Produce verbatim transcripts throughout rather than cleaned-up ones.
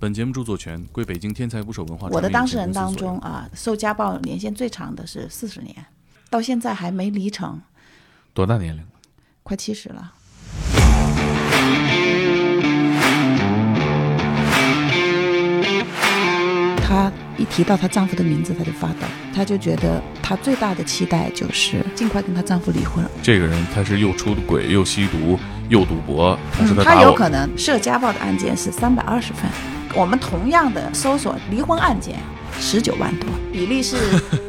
本节目著作权归北京天才捕手文化传媒有限公司所有。我的当事人当中啊，受家暴年限最长的是四十年，到现在还没离成。多大年龄？快七十了。她一提到她丈夫的名字，她就发抖，她就觉得她最大的期待就是尽快跟她丈夫离婚。这个人她是又出轨又吸毒又赌博，她是在打我。嗯，她有可能涉家暴的案件是三百二十份，我们同样的搜索离婚案件十九万多，比例是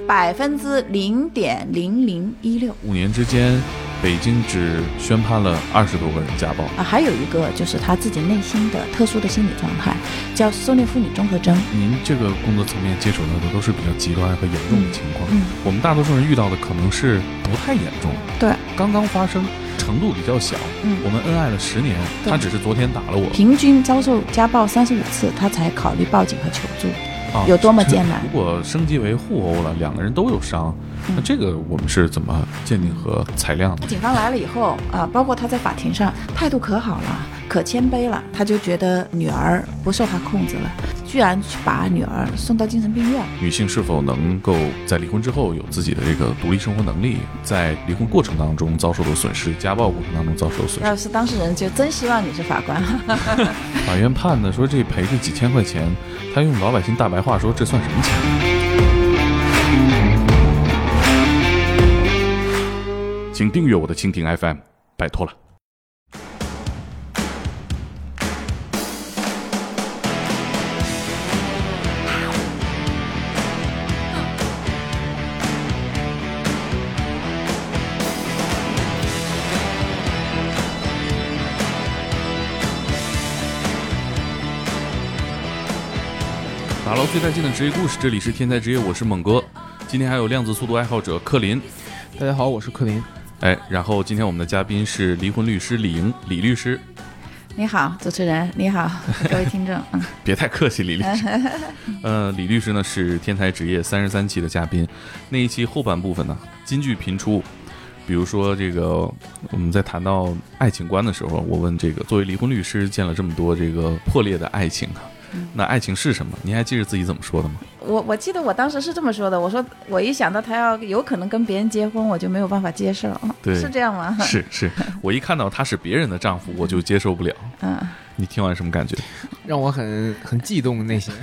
百分之零点零零一六。五年之间，北京只宣判了二十多个人家暴啊，还有一个就是他自己内心的特殊的心理状态，叫狩猎妇女综合征。您这个工作层面接触到的都是比较极端和严重的情况，嗯嗯，我们大多数人遇到的可能是不太严重，对，刚刚发生，程度比较小。嗯，我们恩爱了十年，他只是昨天打了我。平均遭受家暴三十五次，他才考虑报警和求助。啊，有多么艰难？如果升级为互殴了，两个人都有伤，嗯，那这个我们是怎么鉴定和裁量的？警方来了以后啊，包括他在法庭上态度可好了，可谦卑了，他就觉得女儿不受他控制了，居然把女儿送到精神病院。女性是否能够在离婚之后有自己的这个独立生活能力？在离婚过程当中遭受的损失，家暴过程当中遭受的损失，要是当事人就真希望你是法官。法院判的说这赔是几千块钱，他用老百姓大白话说，这算什么钱？请订阅我的蜻蜓 F M， 拜托了。打捞最带劲的职业故事，这里是天才职业，我是猛哥。今天还有量子速度爱好者克林，大家好，我是克林。哎，然后今天我们的嘉宾是离婚律师李莹，李律师。你好，主持人，你好，各位听众。别太客气，李律师。呃，李律师呢是天才职业三十三期的嘉宾，那一期后半部分呢金句频出。比如说这个我们在谈到爱情观的时候，我问这个作为离婚律师见了这么多这个破裂的爱情啊，那爱情是什么？您还记得自己怎么说的吗？我我记得我当时是这么说的，我说我一想到他要有可能跟别人结婚，我就没有办法接受。对，是这样吗？是是，我一看到他是别人的丈夫，我就接受不了。嗯，你听完什么感觉？让我很很悸动内心。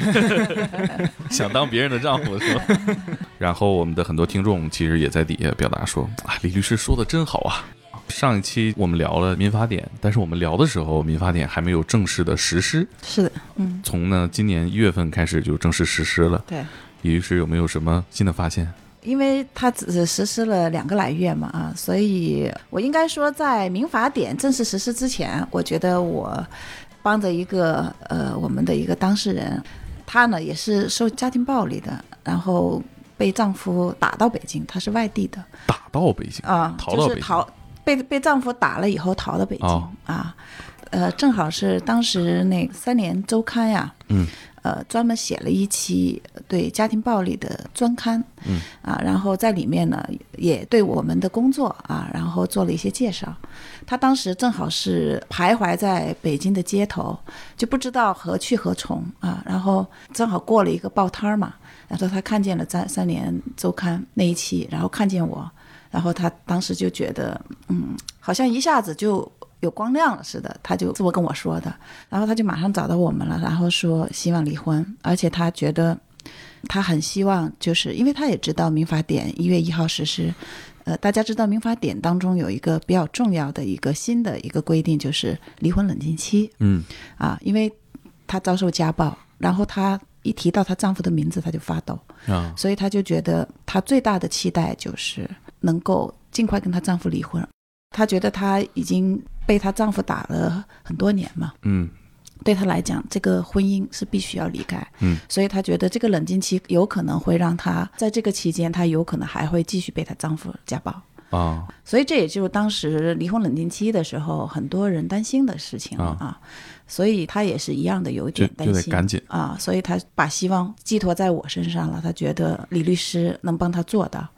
想当别人的丈夫是吧？然后我们的很多听众其实也在底下表达说啊，李律师说的真好啊。上一期我们聊了民法典，但是我们聊的时候民法典还没有正式的实施。是的，嗯，从呢今年一月份开始就正式实施了。对，李律师有没有什么新的发现？因为它只实施了两个来月嘛，啊，所以我应该说在民法典正式实施之前，我觉得我帮着一个呃我们的一个当事人，他呢也是受家庭暴力的，然后被丈夫打到北京，他是外地的，打到北京啊，逃到北京，就是逃。被被丈夫打了以后逃到北京，哦，啊，呃，正好是当时那个三联周刊呀，嗯，呃，专门写了一期对家庭暴力的专刊，嗯，啊，然后在里面呢也对我们的工作啊，然后做了一些介绍。他当时正好是徘徊在北京的街头，就不知道何去何从啊，然后正好过了一个报摊嘛，然后他看见了三三联周刊那一期，然后看见我。然后他当时就觉得，嗯，好像一下子就有光亮了似的，他就这么跟我说的。然后他就马上找到我们了，然后说希望离婚，而且他觉得他很希望，就是因为他也知道民法典一月一号实施。呃，大家知道民法典当中有一个比较重要的一个新的一个规定，就是离婚冷静期。嗯，啊，因为他遭受家暴，然后他一提到她丈夫的名字，她就发抖，啊，所以她就觉得她最大的期待就是能够尽快跟她丈夫离婚。她觉得她已经被她丈夫打了很多年嘛，嗯，对她来讲，这个婚姻是必须要离开，嗯，所以她觉得这个冷静期有可能会让她在这个期间，她有可能还会继续被她丈夫家暴。啊，所以这也就是当时离婚冷静期的时候很多人担心的事情啊，啊，所以他也是一样的有点担心，就得赶紧啊，所以他把希望寄托在我身上了，他觉得李律师能帮他做到。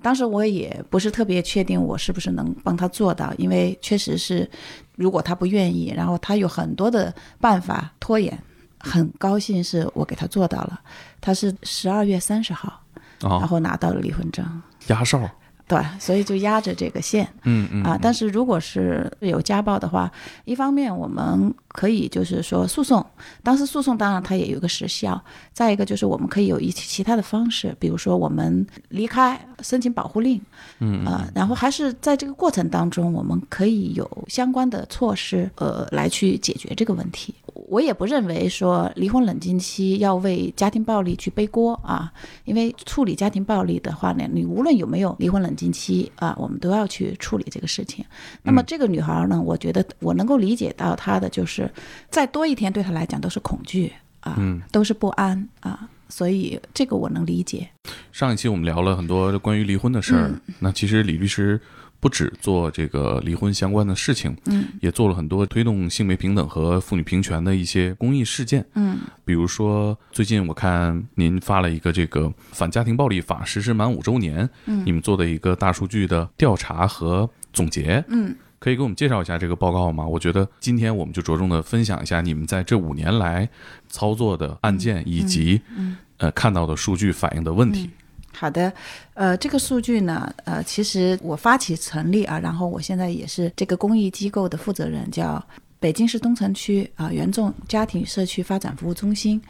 当时我也不是特别确定我是不是能帮他做到，因为确实是如果他不愿意，然后他有很多的办法拖延。很高兴是我给他做到了，他是十二月三十号、哦、然后拿到了离婚证，压哨，对，所以就压着这个线，嗯嗯啊。但是如果是有家暴的话，一方面我们可以就是说诉讼，当时诉讼当然它也有个时效，再一个就是我们可以有一些其他的方式，比如说我们离开，申请保护令，嗯啊、呃，然后还是在这个过程当中，我们可以有相关的措施，呃，来去解决这个问题。我也不认为说离婚冷静期要为家庭暴力去背锅啊，因为处理家庭暴力的话呢，你无论有没有离婚冷近期啊，我们都要去处理这个事情。那么这个女孩呢，我觉得我能够理解到她的就是再多一天对她来讲都是恐惧啊，都是不安啊，所以这个我能理解。上一期我们聊了很多关于离婚的事儿、嗯，那其实李律师不止做这个离婚相关的事情，嗯，也做了很多推动性别平等和妇女平权的一些公益事件，嗯，比如说最近我看您发了一个这个反家庭暴力法实施满五周年，嗯，你们做的一个大数据的调查和总结，嗯，可以给我们介绍一下这个报告吗？我觉得今天我们就着重的分享一下你们在这五年来操作的案件以及、嗯嗯、呃看到的数据反映的问题。嗯嗯好的，呃，这个数据呢，呃，其实我发起成立啊，然后我现在也是这个公益机构的负责人，叫北京市东城区啊原众家庭社区发展服务中心。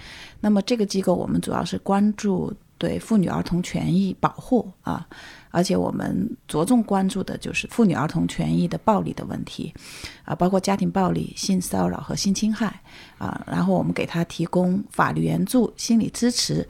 那么这个机构我们主要是关注对妇女儿童权益保护啊，而且我们着重关注的就是妇女儿童权益的暴力的问题啊，包括家庭暴力、性骚扰和性侵害啊，然后我们给他提供法律援助、心理支持、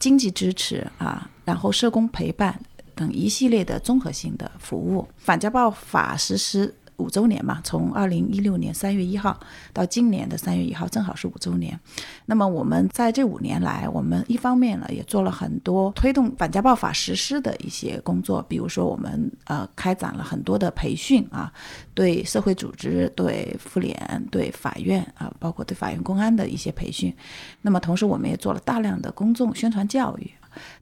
经济支持啊，然后社工陪伴等一系列的综合性的服务。反家暴法实施五周年嘛，从二零一六年三月一号到今年的三月一号，正好是五周年。那么我们在这五年来，我们一方面呢也做了很多推动反家暴法实施的一些工作，比如说我们呃开展了很多的培训啊，对社会组织、对妇联、对法院啊，包括对法院公安的一些培训。那么同时我们也做了大量的公众宣传教育。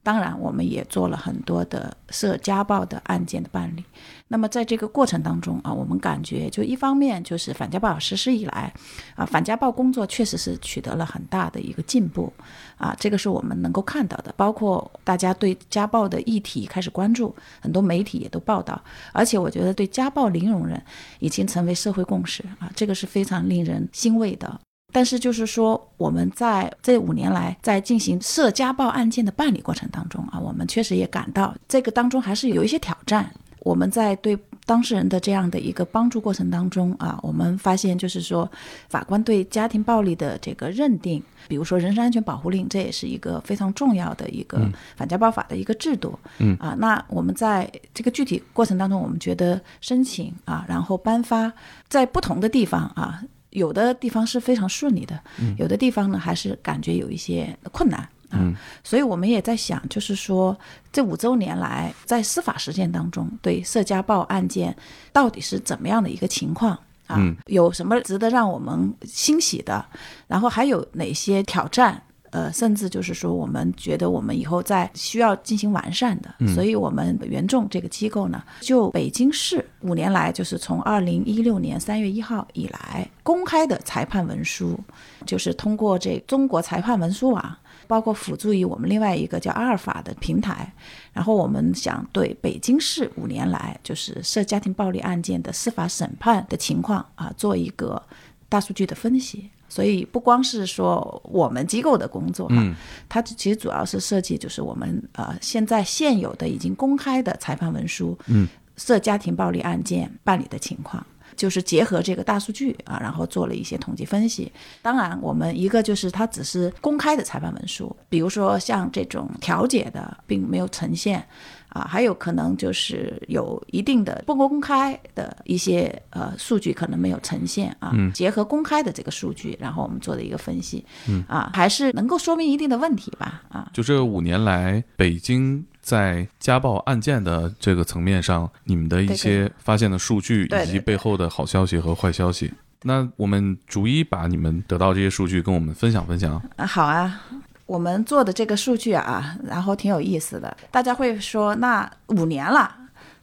当然我们也做了很多的涉家暴的案件的办理。那么在这个过程当中啊，我们感觉就一方面就是反家暴实施以来啊，反家暴工作确实是取得了很大的一个进步啊，这个是我们能够看到的，包括大家对家暴的议题开始关注，很多媒体也都报道，而且我觉得对家暴零容忍已经成为社会共识啊，这个是非常令人欣慰的。但是就是说，我们在这五年来在进行涉家暴案件的办理过程当中啊，我们确实也感到这个当中还是有一些挑战。我们在对当事人的这样的一个帮助过程当中啊，我们发现就是说，法官对家庭暴力的这个认定，比如说人身安全保护令，这也是一个非常重要的一个反家暴法的一个制度。嗯啊，那我们在这个具体过程当中，我们觉得申请啊，然后颁发，在不同的地方啊。有的地方是非常顺利的，有的地方呢还是感觉有一些困难、嗯、啊，所以我们也在想，就是说这五周年来在司法实践当中，对涉家暴案件到底是怎么样的一个情况啊、嗯？有什么值得让我们欣喜的？然后还有哪些挑战？呃，甚至就是说，我们觉得我们以后再需要进行完善的，嗯、所以我们原众这个机构呢，就北京市五年来，就是从二零一六年三月一号以来，公开的裁判文书，就是通过这中国裁判文书网，包括辅助于我们另外一个叫阿尔法的平台，然后我们想对北京市五年来就是涉家庭暴力案件的司法审判的情况啊，做一个大数据的分析。所以不光是说我们机构的工作哈、嗯，它其实主要是涉及就是我们呃现在现有的已经公开的裁判文书，嗯，涉家庭暴力案件办理的情况，就是结合这个大数据啊，然后做了一些统计分析。当然，我们一个就是它只是公开的裁判文书，比如说像这种调解的并没有呈现。啊，还有可能就是有一定的不公开的一些呃数据可能没有呈现啊、嗯，结合公开的这个数据，然后我们做的一个分析，嗯啊，还是能够说明一定的问题吧啊。就这五年来，北京在家暴案件的这个层面上，你们的一些发现的数据以及背后的好消息和坏消息，对对对对，那我们逐一把你们得到这些数据跟我们分享分享。啊，好啊。我们做的这个数据啊，然后挺有意思的。大家会说，那五年了，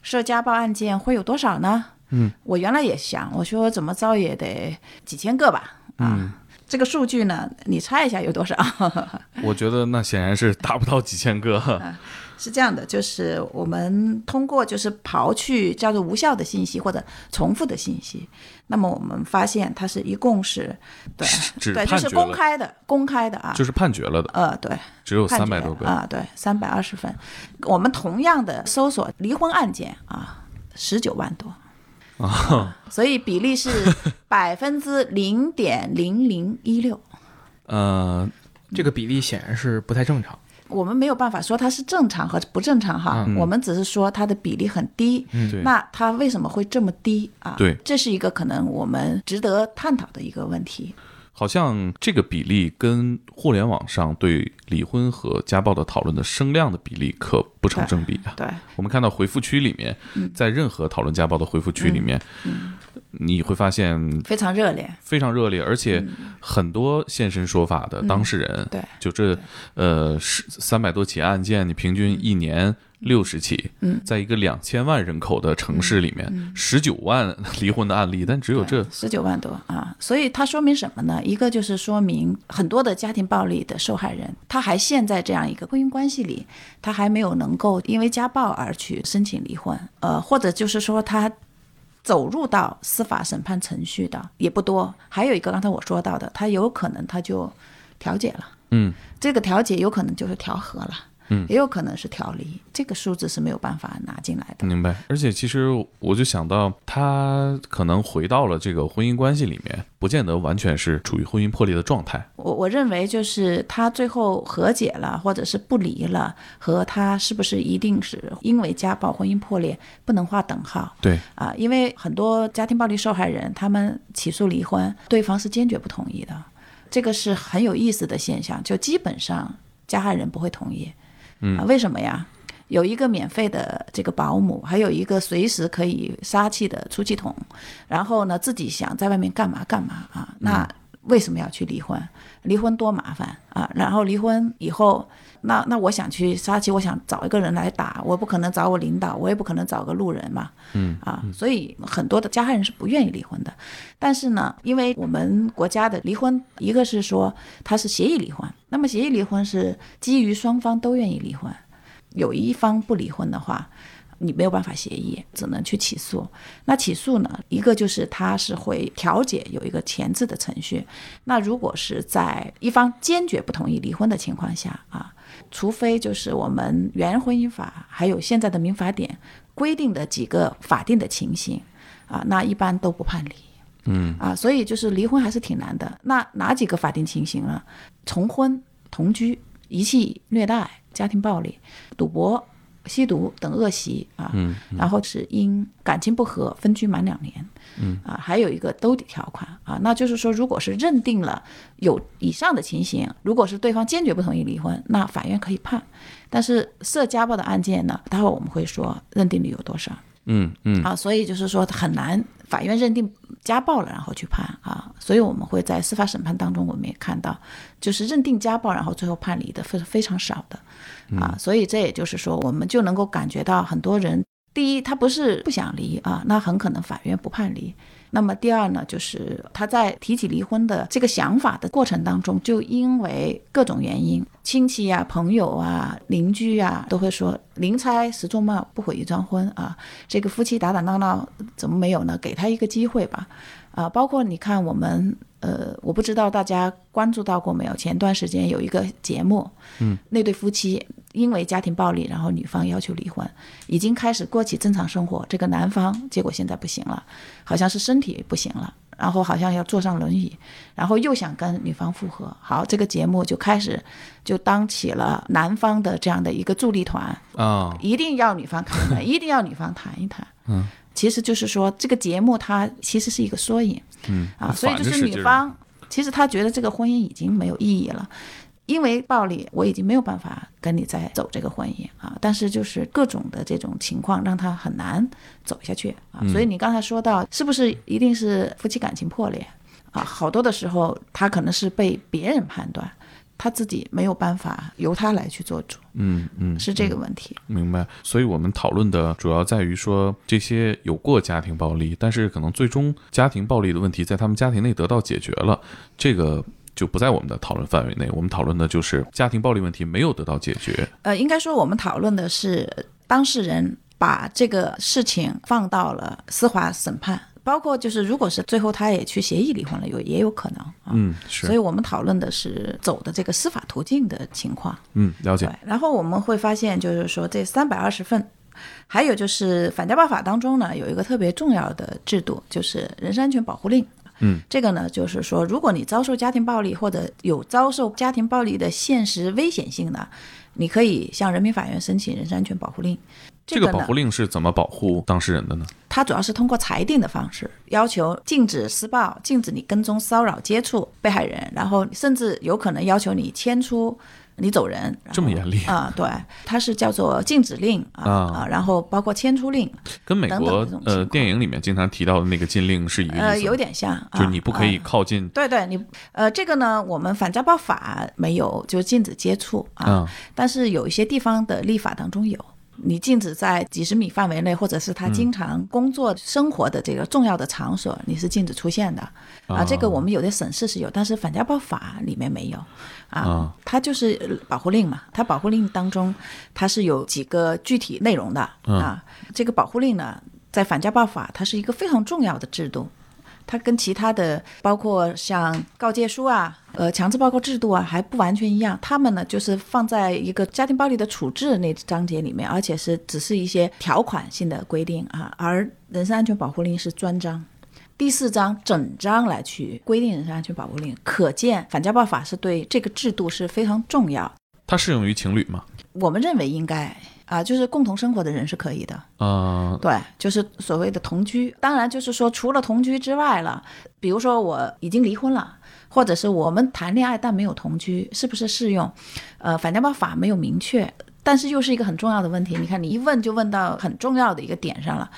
涉家暴案件会有多少呢？嗯，我原来也想，我说怎么着也得几千个吧，啊、嗯，这个数据呢，你猜一下有多少？我觉得那显然是达不到几千个。啊、是这样的，就是我们通过就是刨去叫做无效的信息或者重复的信息，那么我们发现它是一共是对对，就是公开的，公开的啊，就是判决了的。呃，对，只有三百多个啊，对，三百二十分。我们同样的搜索离婚案件啊，十九万多。啊、所以比例是百分之零点零零一六，呃，这个比例显然是不太正常。我们没有办法说它是正常和不正常哈，嗯、我们只是说它的比例很低。嗯，那它为什么会这么低啊？对，这是一个可能我们值得探讨的一个问题。好像这个比例跟互联网上对离婚和家暴的讨论的声量的比例可不成正比啊。对，我们看到回复区里面，在任何讨论家暴的回复区里面，你会发现非常热烈，非常热烈，而且很多现身说法的当事人。对，就这呃三百多起案件，你平均一年六十起，在一个两千万人口的城市里面，十九万离婚的案例，但只有这十九万多啊。所以它说明什么呢？一个就是说明很多的家庭暴力的受害人，他还陷在这样一个婚姻关系里，他还没有能够因为家暴而去申请离婚，呃，或者就是说他走入到司法审判程序的也不多。还有一个刚才我说到的，他有可能他就调解了，嗯，这个调解有可能就是调和了。嗯，也有可能是调离，这个数字是没有办法拿进来的。明白。而且其实我就想到，他可能回到了这个婚姻关系里面，不见得完全是处于婚姻破裂的状态。我我认为就是他最后和解了，或者是不离了，和他是不是一定是因为家暴婚姻破裂不能划等号。对啊、呃，因为很多家庭暴力受害人他们起诉离婚，对方是坚决不同意的，这个是很有意思的现象，就基本上加害人不会同意。啊，为什么呀？有一个免费的这个保姆，还有一个随时可以杀气的出气筒，然后呢，自己想在外面干嘛干嘛啊？那为什么要去离婚？离婚多麻烦啊！然后离婚以后，那那我想去杀气，我想找一个人来打，我不可能找我领导，我也不可能找个路人嘛。嗯啊，所以很多的加害人是不愿意离婚的。但是呢，因为我们国家的离婚，一个是说它是协议离婚。那么协议离婚是基于双方都愿意离婚，有一方不离婚的话，你没有办法协议，只能去起诉。那起诉呢，一个就是它是会调解，有一个前置的程序。那如果是在一方坚决不同意离婚的情况下啊，除非就是我们原婚姻法还有现在的民法典规定的几个法定的情形啊，那一般都不判离。嗯啊，所以就是离婚还是挺难的。那哪几个法定情形呢？重婚、同居、遗弃、虐待、家庭暴力、赌博、吸毒等恶习啊。嗯嗯、然后是因感情不和分居满两年。嗯啊，还有一个兜底条款啊，那就是说，如果是认定了有以上的情形，如果是对方坚决不同意离婚，那法院可以判。但是涉家暴的案件呢，待会我们会说认定率有多少。嗯嗯啊，所以就是说很难，法院认定家暴了然后去判啊，所以我们会在司法审判当中我们也看到，就是认定家暴然后最后判离的是非常少的啊、嗯、所以这也就是说我们就能够感觉到很多人，第一他不是不想离啊，那很可能法院不判离。那么第二呢，就是他在提起离婚的这个想法的过程当中，就因为各种原因，亲戚啊、朋友啊、邻居啊，都会说宁拆十重帽，不毁一桩婚啊。这个夫妻打打闹闹怎么没有呢？给他一个机会吧。啊，包括你看我们呃，我不知道大家关注到过没有？前段时间有一个节目，嗯，那对夫妻因为家庭暴力，然后女方要求离婚，已经开始过起正常生活，这个男方结果现在不行了，好像是身体不行了，然后好像要坐上轮椅，然后又想跟女方复合。好，这个节目就开始就当起了男方的这样的一个助力团、oh. 一定要女方开门一定要女方谈一谈。嗯，其实就是说这个节目它其实是一个缩影。嗯啊，所以就是女方其实她觉得这个婚姻已经没有意义了，因为暴力我已经没有办法跟你再走这个婚姻啊，但是就是各种的这种情况让他很难走下去啊、嗯、所以你刚才说到是不是一定是夫妻感情破裂啊，好多的时候他可能是被别人判断，他自己没有办法由他来去做主。嗯嗯，是这个问题、嗯嗯、明白。所以我们讨论的主要在于说这些有过家庭暴力，但是可能最终家庭暴力的问题在他们家庭内得到解决了，这个就不在我们的讨论范围内。我们讨论的就是家庭暴力问题没有得到解决，呃，应该说我们讨论的是当事人把这个事情放到了司法审判，包括就是如果是最后他也去协议离婚了，有也有可能、啊、嗯，是。所以我们讨论的是走的这个司法途径的情况。嗯，了解。然后我们会发现就是说这三百二十份，还有就是反家暴法当中呢有一个特别重要的制度，就是人身安全保护令。嗯，这个呢就是说如果你遭受家庭暴力或者有遭受家庭暴力的现实危险性呢，你可以向人民法院申请人身安全保护令。这个保护令是怎么保护当事人的呢？它主要是通过裁定的方式，要求禁止施暴，禁止你跟踪骚扰接触被害人，然后甚至有可能要求你迁出，你走人。这么严厉啊、嗯？对，它是叫做禁止令 啊, 啊，然后包括迁出令，跟美国等等呃电影里面经常提到的那个禁令是一个意思，呃，有点像，就是你不可以靠近。啊啊、对对，你呃这个呢，我们反家暴法没有，就是禁止接触 啊, 啊，但是有一些地方的立法当中有。你禁止在几十米范围内，或者是他经常工作生活的这个重要的场所、嗯、你是禁止出现的啊。这个我们有的省市是有，但是反家暴法里面没有啊、哦、它就是保护令嘛，它保护令当中它是有几个具体内容的、嗯、啊。这个保护令呢在反家暴法它是一个非常重要的制度，它跟其他的包括像告诫书啊、呃强制报告制度啊还不完全一样，他们呢就是放在一个家庭暴力的处置那章节里面，而且是只是一些条款性的规定啊，而人身安全保护令是专章，第四章整章来去规定人身安全保护令，可见反家暴法是对这个制度是非常重要。它适用于情侣吗？我们认为应该。啊，就是共同生活的人是可以的啊、呃，对，就是所谓的同居。当然，就是说除了同居之外了，比如说我已经离婚了，或者是我们谈恋爱但没有同居，是不是适用？呃，反家暴法没有明确，但是又是一个很重要的问题。你看，你一问就问到很重要的一个点上了。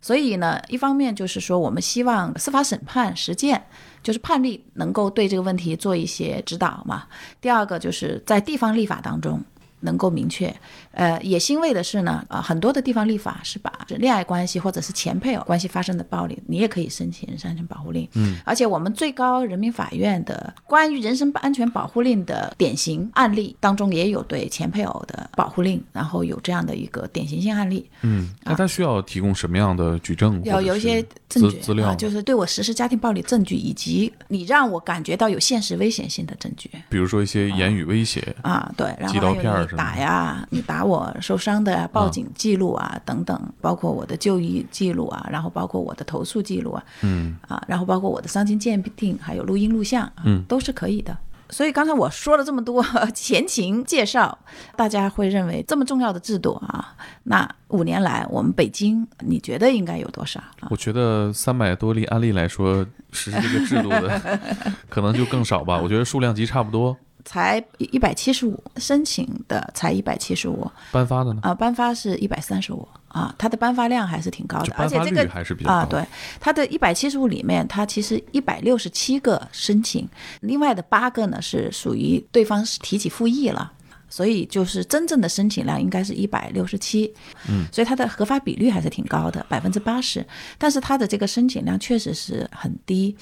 所以呢，一方面就是说，我们希望司法审判实践，就是判例能够对这个问题做一些指导嘛。第二个就是在地方立法当中。能够明确，呃，也欣慰的是呢，呃，很多的地方立法是把恋爱关系或者是前配偶关系发生的暴力，你也可以申请人身安全保护令。嗯，而且我们最高人民法院的关于人身安全保护令的典型案例当中，也有对前配偶的保护令，然后有这样的一个典型性案例。嗯，那他需要提供什么样的举证？要有一些证据资料、啊，就是对我实施家庭暴力证据，以及你让我感觉到有现实危险性的证据，比如说一些言语威胁啊，啊对，然后还有你打呀，你打我受伤的、啊、报警记录啊、嗯、等等，包括我的就医记录啊，然后包括我的投诉记录啊，嗯啊，然后包括我的伤情鉴定，还有录音录像、啊，嗯，都是可以的。所以刚才我说了这么多前情介绍，大家会认为这么重要的制度啊，那五年来我们北京你觉得应该有多少、啊、我觉得三百多例案例来说实施这个制度的可能就更少吧，我觉得数量级差不多才一百七十五，申请的才一百七十五，颁发的呢？啊、呃，颁发是一百三十五啊，它的颁发量还是挺高的，而且这个还是比较高啊。对，它的一百七十五里面，它其实一百六十七个申请，另外的八个呢是属于对方提起复议了，所以就是真正的申请量应该是一百六十七，嗯，所以它的合法比率还是挺高的， 百分之八十， 但是它的这个申请量确实是很低。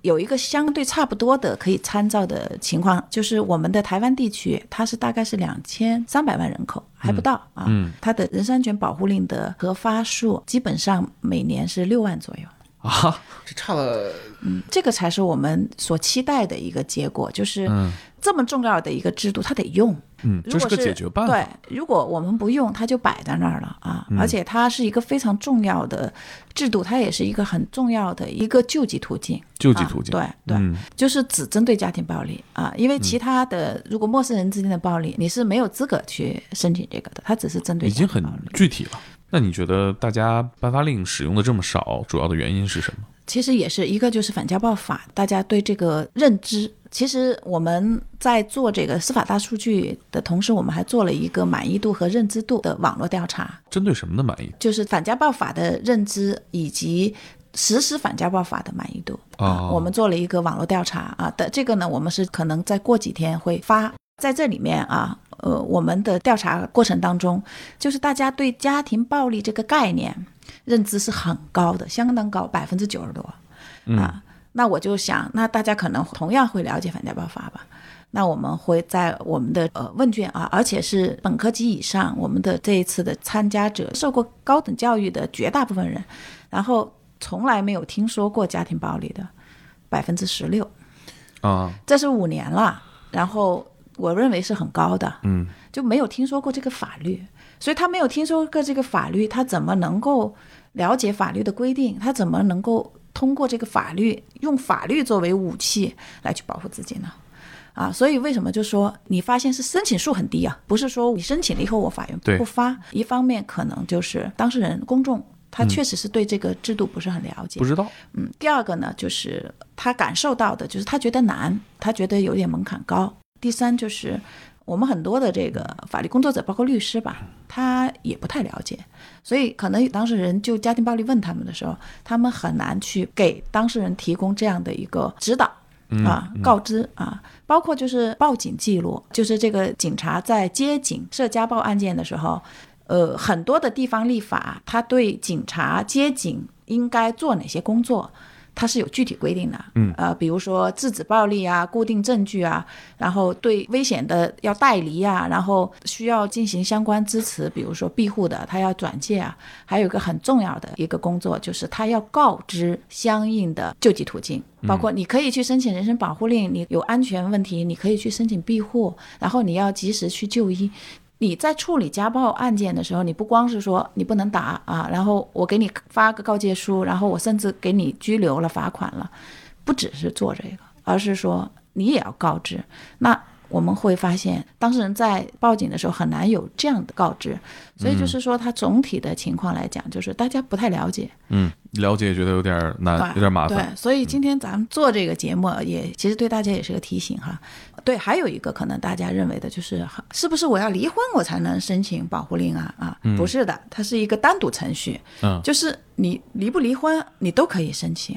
有一个相对差不多的可以参照的情况，就是我们的台湾地区，它是大概是两千三百万人口还不到啊、嗯嗯、它的人身安全保护令的核发数基本上每年是六万左右啊，这差了，嗯，这个才是我们所期待的一个结果，就是这么重要的一个制度它得用，嗯，这是个解决办法。对，如果我们不用它就摆在那儿了啊、嗯、而且它是一个非常重要的制度，它也是一个很重要的一个救济途径，救济途径、啊、对对、嗯，就是只针对家庭暴力啊，因为其他的、嗯、如果陌生人之间的暴力你是没有资格去申请这个的，它只是针对家庭暴力，已经很具体了。那你觉得大家颁发令使用的这么少，主要的原因是什么？其实也是一个就是反家暴法，大家对这个认知。其实我们在做这个司法大数据的同时，我们还做了一个满意度和认知度的网络调查。针对什么的满意度？就是反家暴法的认知以及实施反家暴法的满意度、哦啊、我们做了一个网络调查啊。的这个呢，我们是可能再过几天会发，在这里面啊，呃，我们的调查过程当中，就是大家对家庭暴力这个概念认知是很高的，相当高，百分之九十多。嗯、啊，那我就想，那大家可能同样会了解反家暴法吧？那我们会在我们的呃问卷啊，而且是本科及以上，我们的这一次的参加者受过高等教育的绝大部分人，然后从来没有听说过家庭暴力的，百分之十六。啊，这是五年了，然后。我认为是很高的，嗯，就没有听说过这个法律，所以他没有听说过这个法律，他怎么能够了解法律的规定？他怎么能够通过这个法律，用法律作为武器来去保护自己呢？啊，所以为什么就说你发现是申请数很低啊？不是说你申请了以后我法院不发，一方面可能就是当事人公众他确实是对这个制度不是很了解，嗯、不知道，嗯。第二个呢，就是他感受到的就是他觉得难，他觉得有点门槛高。第三就是我们很多的这个法律工作者包括律师吧，他也不太了解，所以可能当事人就家庭暴力问他们的时候，他们很难去给当事人提供这样的一个指导啊、告知啊，包括就是报警记录，就是这个警察在接警涉家暴案件的时候，呃，很多的地方立法他对警察接警应该做哪些工作它是有具体规定的，嗯，呃，比如说制止暴力啊，固定证据啊，然后对危险的要带离啊，然后需要进行相关支持，比如说庇护的，他要转介啊，还有一个很重要的一个工作就是他要告知相应的救济途径，包括你可以去申请人身保护令，你有安全问题，你可以去申请庇护，然后你要及时去就医。你在处理家暴案件的时候，你不光是说你不能打啊，然后我给你发个告诫书，然后我甚至给你拘留了罚款了，不只是做这个，而是说你也要告知。那我们会发现当事人在报警的时候很难有这样的告知，所以就是说他总体的情况来讲就是大家不太了解，嗯，了解也觉得有点难，有点麻烦，对，所以今天咱们做这个节目也、嗯、其实对大家也是个提醒哈。对，还有一个可能大家认为的就是是不是我要离婚我才能申请保护令啊？啊，不是的，它是一个单独程序，嗯，就是你离不离婚你都可以申请，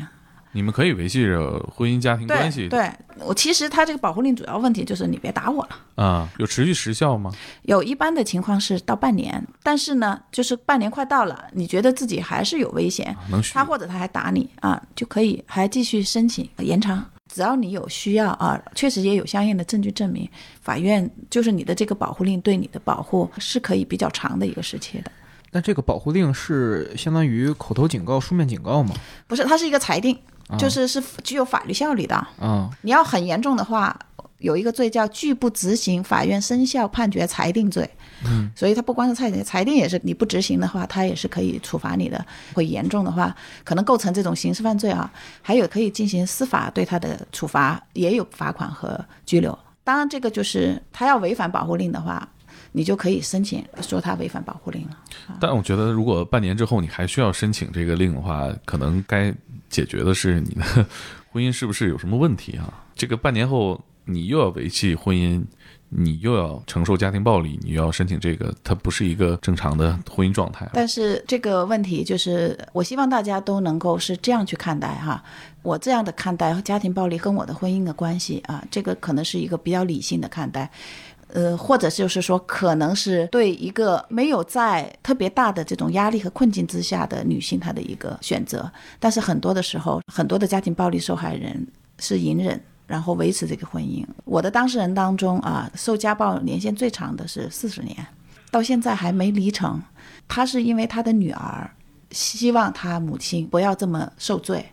你们可以维系着婚姻家庭关系。 对, 对我其实他这个保护令主要问题就是你别打我了啊。有持续时效吗？有，一般的情况是到半年，但是呢就是半年快到了，你觉得自己还是有危险、啊、能他或者他还打你啊，就可以还继续申请延长，只要你有需要啊，确实也有相应的证据证明，法院就是你的这个保护令对你的保护是可以比较长的一个时期的。那这个保护令是相当于口头警告、书面警告吗？不是，它是一个裁定，就是是具有法律效力的、哦、你要很严重的话，有一个罪叫拒不执行法院生效判决裁定罪、嗯、所以它不光是裁定，裁定也是你不执行的话它也是可以处罚你的，会严重的话可能构成这种刑事犯罪啊，还有可以进行司法对它的处罚，也有罚款和拘留。当然这个就是他要违反保护令的话，你就可以申请说他违反保护令了。但我觉得如果半年之后你还需要申请这个令的话，可能该解决的是你的婚姻是不是有什么问题啊？这个半年后你又要维系婚姻，你又要承受家庭暴力，你又要申请这个，它不是一个正常的婚姻状态。但是这个问题就是我希望大家都能够是这样去看待哈。我这样的看待家庭暴力跟我的婚姻的关系啊，这个可能是一个比较理性的看待，呃，或者就是说可能是对一个没有在特别大的这种压力和困境之下的女性她的一个选择。但是很多的时候，很多的家庭暴力受害人是隐忍然后维持这个婚姻。我的当事人当中啊，受家暴年限最长的是四十年，到现在还没离成。他是因为他的女儿希望他母亲不要这么受罪，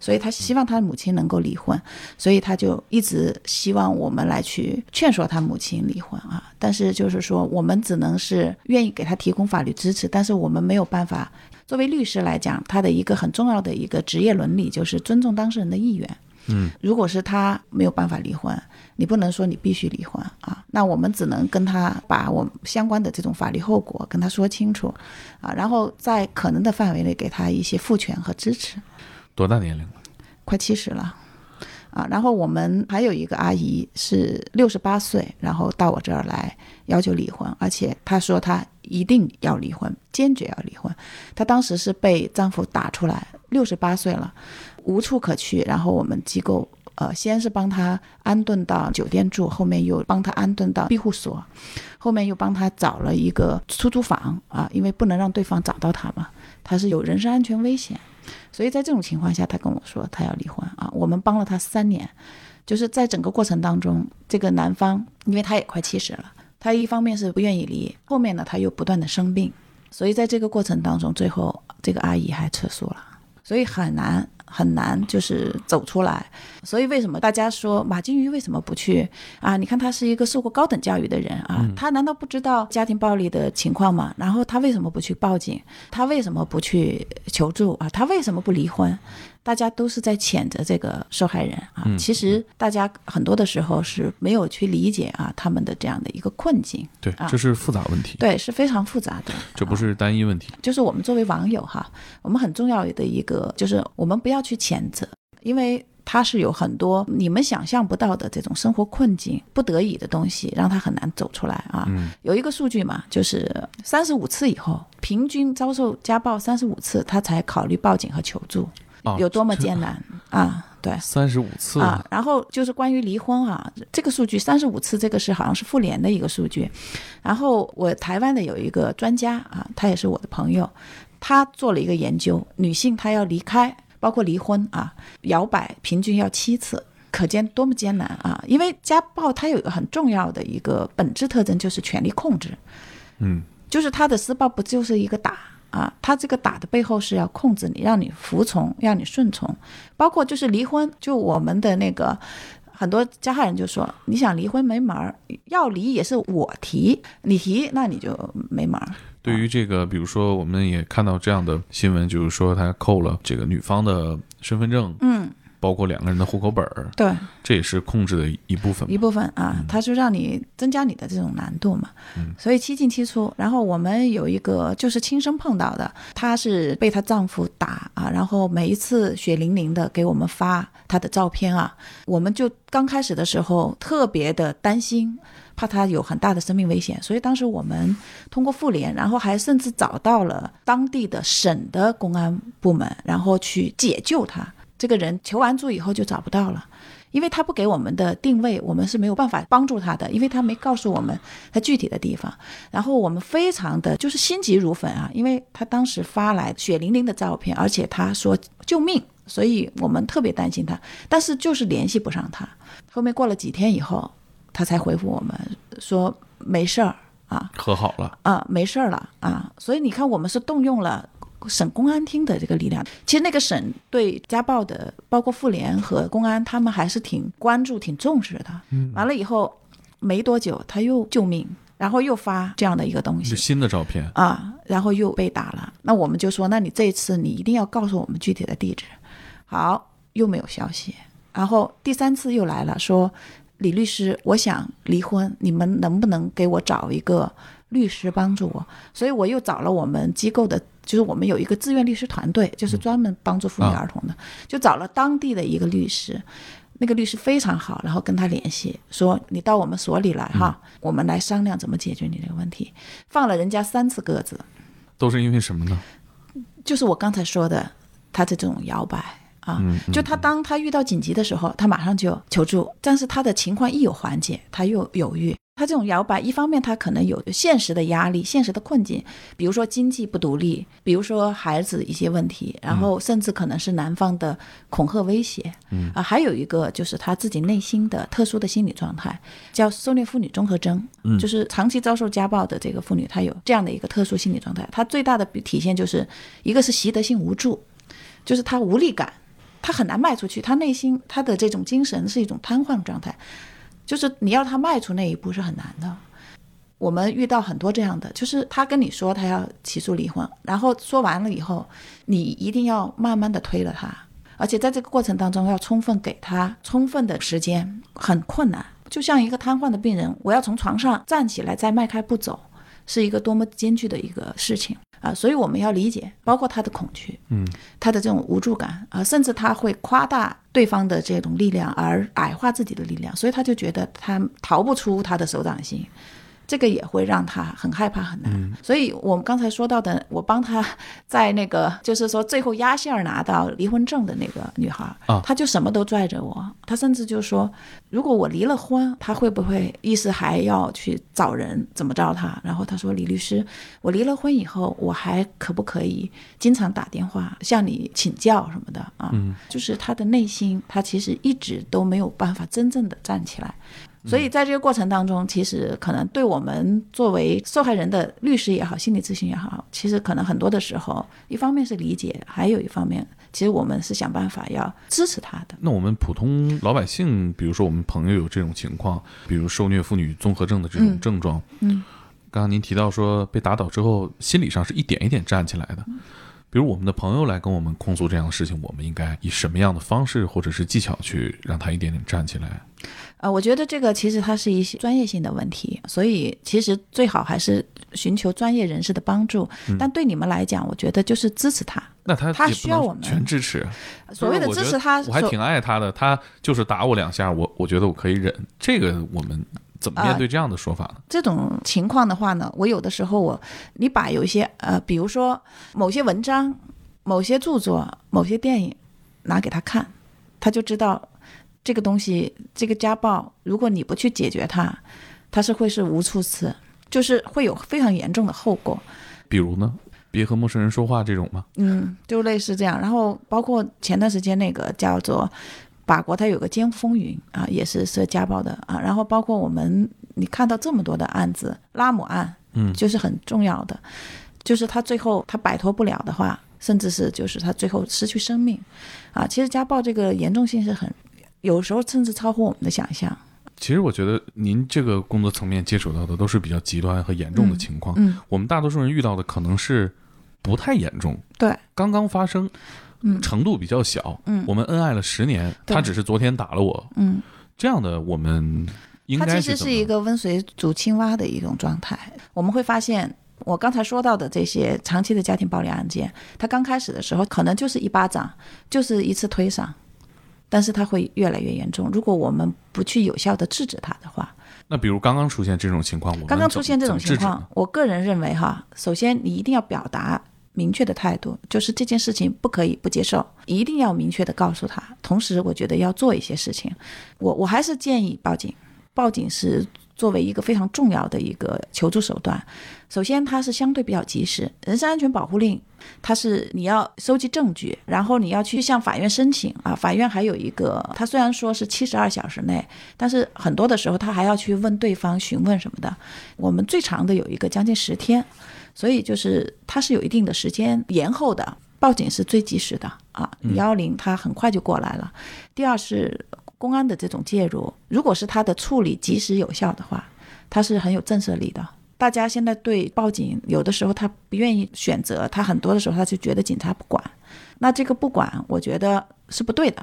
所以他希望他母亲能够离婚，所以他就一直希望我们来去劝说他母亲离婚啊。但是就是说我们只能是愿意给他提供法律支持，但是我们没有办法。作为律师来讲，他的一个很重要的一个职业伦理就是尊重当事人的意愿，嗯，如果是他没有办法离婚，你不能说你必须离婚啊，那我们只能跟他把我们相关的这种法律后果跟他说清楚啊，然后在可能的范围内给他一些赋权和支持。多大年龄了？快七十了啊！然后我们还有一个阿姨是六十八岁，然后到我这儿来要求离婚，而且她说她一定要离婚，坚决要离婚。她当时是被丈夫打出来，六十八岁了，无处可去，然后我们机构呃，先是帮他安顿到酒店住，后面又帮他安顿到庇护所，后面又帮他找了一个出租房啊，因为不能让对方找到他嘛，他是有人身安全危险，所以在这种情况下，他跟我说他要离婚啊。我们帮了他三年，就是在整个过程当中，这个男方因为他也快七十了，他一方面是不愿意离，后面呢他又不断的生病，所以在这个过程当中，最后这个阿姨还撤诉了，所以很难。很难就是走出来，所以为什么大家说马金鱼为什么不去啊？你看他是一个受过高等教育的人啊，嗯、他难道不知道家庭暴力的情况吗？然后他为什么不去报警？他为什么不去求助啊？他为什么不离婚？大家都是在谴责这个受害人啊，嗯、其实大家很多的时候是没有去理解啊他们的这样的一个困境。对，啊、这是复杂问题。对，是非常复杂的，这不是单一问题。啊、就是我们作为网友哈，我们很重要的一个就是我们不要。要去谴责，因为他是有很多你们想象不到的这种生活困境，不得已的东西让他很难走出来啊。嗯、有一个数据嘛，就是三十五次以后，平均遭受家暴三十五次，他才考虑报警和求助，啊、有多么艰难啊！对，三十五次啊。然后就是关于离婚啊，这个数据三十五次，这个是好像是妇联的一个数据。然后我台湾的有一个专家啊，他也是我的朋友，他做了一个研究，女性她要离开。包括离婚啊，摇摆平均要七次，可见多么艰难啊！因为家暴它有一个很重要的一个本质特征，就是权力控制，嗯，就是他的施暴不就是一个打啊？他这个打的背后是要控制你，让你服从，让你顺从。包括就是离婚，就我们的那个很多加害人就说，你想离婚没门儿，要离也是我提，你提那你就没门儿。对于这个，比如说我们也看到这样的新闻，就是说他扣了这个女方的身份证，嗯，包括两个人的户口本，对，这也是控制的一部分一部分啊，他就让你增加你的这种难度嘛，嗯、所以七进七出。然后我们有一个就是亲身碰到的，她是被她丈夫打啊，然后每一次血淋淋的给我们发她的照片啊，我们就刚开始的时候特别的担心。怕他有很大的生命危险，所以当时我们通过妇联，然后还甚至找到了当地的省的公安部门，然后去解救他。这个人求完助以后就找不到了，因为他不给我们的定位，我们是没有办法帮助他的，因为他没告诉我们他具体的地方。然后我们非常的就是心急如焚啊，因为他当时发来血淋淋的照片，而且他说救命，所以我们特别担心他，但是就是联系不上他。后面过了几天以后他才回复我们说没事儿啊，和好了啊，没事儿了啊。所以你看，我们是动用了省公安厅的这个力量。其实那个省对家暴的，包括妇联和公安，他们还是挺关注、挺重视的。嗯、完了以后，没多久他又救命，然后又发这样的一个东西，新的照片啊，然后又被打了。那我们就说，那你这一次你一定要告诉我们具体的地址。好，又没有消息。然后第三次又来了，说。李律师，我想离婚，你们能不能给我找一个律师帮助我？所以我又找了我们机构的，就是我们有一个志愿律师团队，就是专门帮助妇女儿童的，嗯啊、就找了当地的一个律师，那个律师非常好，然后跟他联系，说你到我们所里来哈，嗯、我们来商量怎么解决你这个问题。放了人家三次鸽子，都是因为什么呢？就是我刚才说的，他这种摇摆。啊，就他当他遇到紧急的时候，他马上就求助，但是他的情况一有缓解，他又犹豫。他这种摇摆，一方面他可能有现实的压力、现实的困境，比如说经济不独立，比如说孩子一些问题，然后甚至可能是男方的恐吓威胁，嗯啊，还有一个就是他自己内心的特殊的心理状态，叫受虐妇女综合征，嗯、就是长期遭受家暴的这个妇女，她有这样的一个特殊心理状态，她最大的体现就是一个是习得性无助，就是她无力感。他很难迈出去，他内心他的这种精神是一种瘫痪状态，就是你要他迈出那一步是很难的。我们遇到很多这样的，就是他跟你说他要起诉离婚，然后说完了以后，你一定要慢慢的推了他，而且在这个过程当中要充分给他充分的时间，很困难。就像一个瘫痪的病人，我要从床上站起来再迈开步走，是一个多么艰巨的一个事情。啊，所以我们要理解，包括他的恐惧，嗯，他的这种无助感啊，甚至他会夸大对方的这种力量而矮化自己的力量，所以他就觉得他逃不出他的手掌心，这个也会让他很害怕很难、嗯、所以我们刚才说到的，我帮他在那个就是说最后压线拿到离婚证的那个女孩、哦、她就什么都拽着我，她甚至就说如果我离了婚她会不会意思还要去找人怎么着她，然后她说李律师我离了婚以后我还可不可以经常打电话向你请教什么的啊、嗯？就是她的内心她其实一直都没有办法真正的站起来，所以在这个过程当中其实可能对我们作为受害人的律师也好心理咨询也好，其实可能很多的时候一方面是理解，还有一方面其实我们是想办法要支持他的。那我们普通老百姓比如说我们朋友有这种情况，比如受虐妇女综合症的这种症状、嗯嗯、刚刚您提到说被打倒之后心理上是一点一点站起来的、嗯，比如我们的朋友来跟我们控诉这样的事情，我们应该以什么样的方式或者是技巧去让他一点点站起来？呃，我觉得这个其实它是一些专业性的问题，所以其实最好还是寻求专业人士的帮助、嗯、但对你们来讲我觉得就是支持他，那他他需要我们全支持，所谓的支持他 我, 我还挺爱他的，他就是打我两下我我觉得我可以忍，这个我们怎么面对这样的说法呢、呃、这种情况的话呢，我有的时候我你把有一些呃，比如说某些文章某些著作某些电影拿给他看，他就知道这个东西这个家暴如果你不去解决它它是会是无处辞，就是会有非常严重的后果。比如呢？别和陌生人说话这种吗？嗯，就类似这样。然后包括前段时间那个叫做法国它有个尖风云啊，也是涉家暴的啊。然后包括我们你看到这么多的案子，拉姆案，嗯，就是很重要的，就是他最后他摆脱不了的话，甚至是就是他最后失去生命啊。其实家暴这个严重性是很，有时候甚至超乎我们的想象。其实我觉得您这个工作层面接触到的都是比较极端和严重的情况，嗯嗯、我们大多数人遇到的可能是不太严重，对，刚刚发生。嗯、程度比较小、嗯、我们恩爱了十年他只是昨天打了我、嗯、这样的我们应该是他其实是一个温水煮青蛙的一种状态。我们会发现我刚才说到的这些长期的家庭暴力案件，他刚开始的时候可能就是一巴掌就是一次推搡，但是他会越来越严重，如果我们不去有效的制止他的话。那比如刚刚出现这种情况，我们刚刚出现这种情况，我个人认为哈，首先你一定要表达明确的态度，就是这件事情不可以不接受，一定要明确的告诉他，同时我觉得要做一些事情。我我还是建议报警，报警是作为一个非常重要的一个求助手段。首先它是相对比较及时，人身安全保护令它是你要收集证据，然后你要去向法院申请啊。法院还有一个，它虽然说是七十二小时内，但是很多的时候它还要去问对方询问什么的，我们最长的有一个将近十天，所以就是它是有一定的时间延后的。报警是最及时的啊，一一零它很快就过来了、嗯、第二是公安的这种介入，如果是它的处理及时有效的话，它是很有震慑力的。大家现在对报警有的时候他不愿意选择，他很多的时候他就觉得警察不管，那这个不管我觉得是不对的。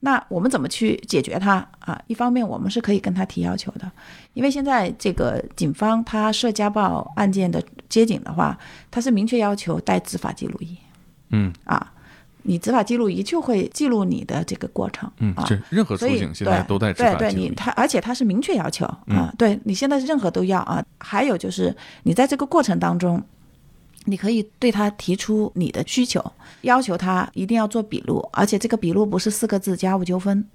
那我们怎么去解决它啊？一方面我们是可以跟他提要求的，因为现在这个警方他涉家暴案件的接警的话，他是明确要求带执法记录仪。嗯啊，你执法记录仪就会记录你的这个过程。嗯，是、啊、任何出警现在都带执法记录仪。对对，你他而且他是明确要求啊，嗯、对你现在任何都要啊。还有就是你在这个过程当中，你可以对他提出你的需求，要求他一定要做笔录，而且这个笔录不是四个字家务纠纷，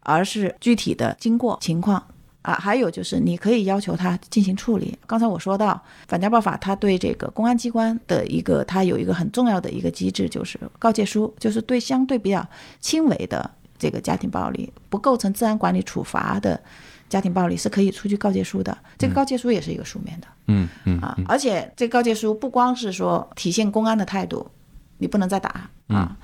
而是具体的经过情况啊。还有就是你可以要求他进行处理。刚才我说到反家暴法，他对这个公安机关的一个，他有一个很重要的一个机制，就是告诫书，就是对相对比较轻微的这个家庭暴力不构成治安管理处罚的家庭暴力是可以出具告诫书的，这个告诫书也是一个书面的，嗯嗯啊，而且这个告诫书不光是说体现公安的态度，你不能再打啊、嗯，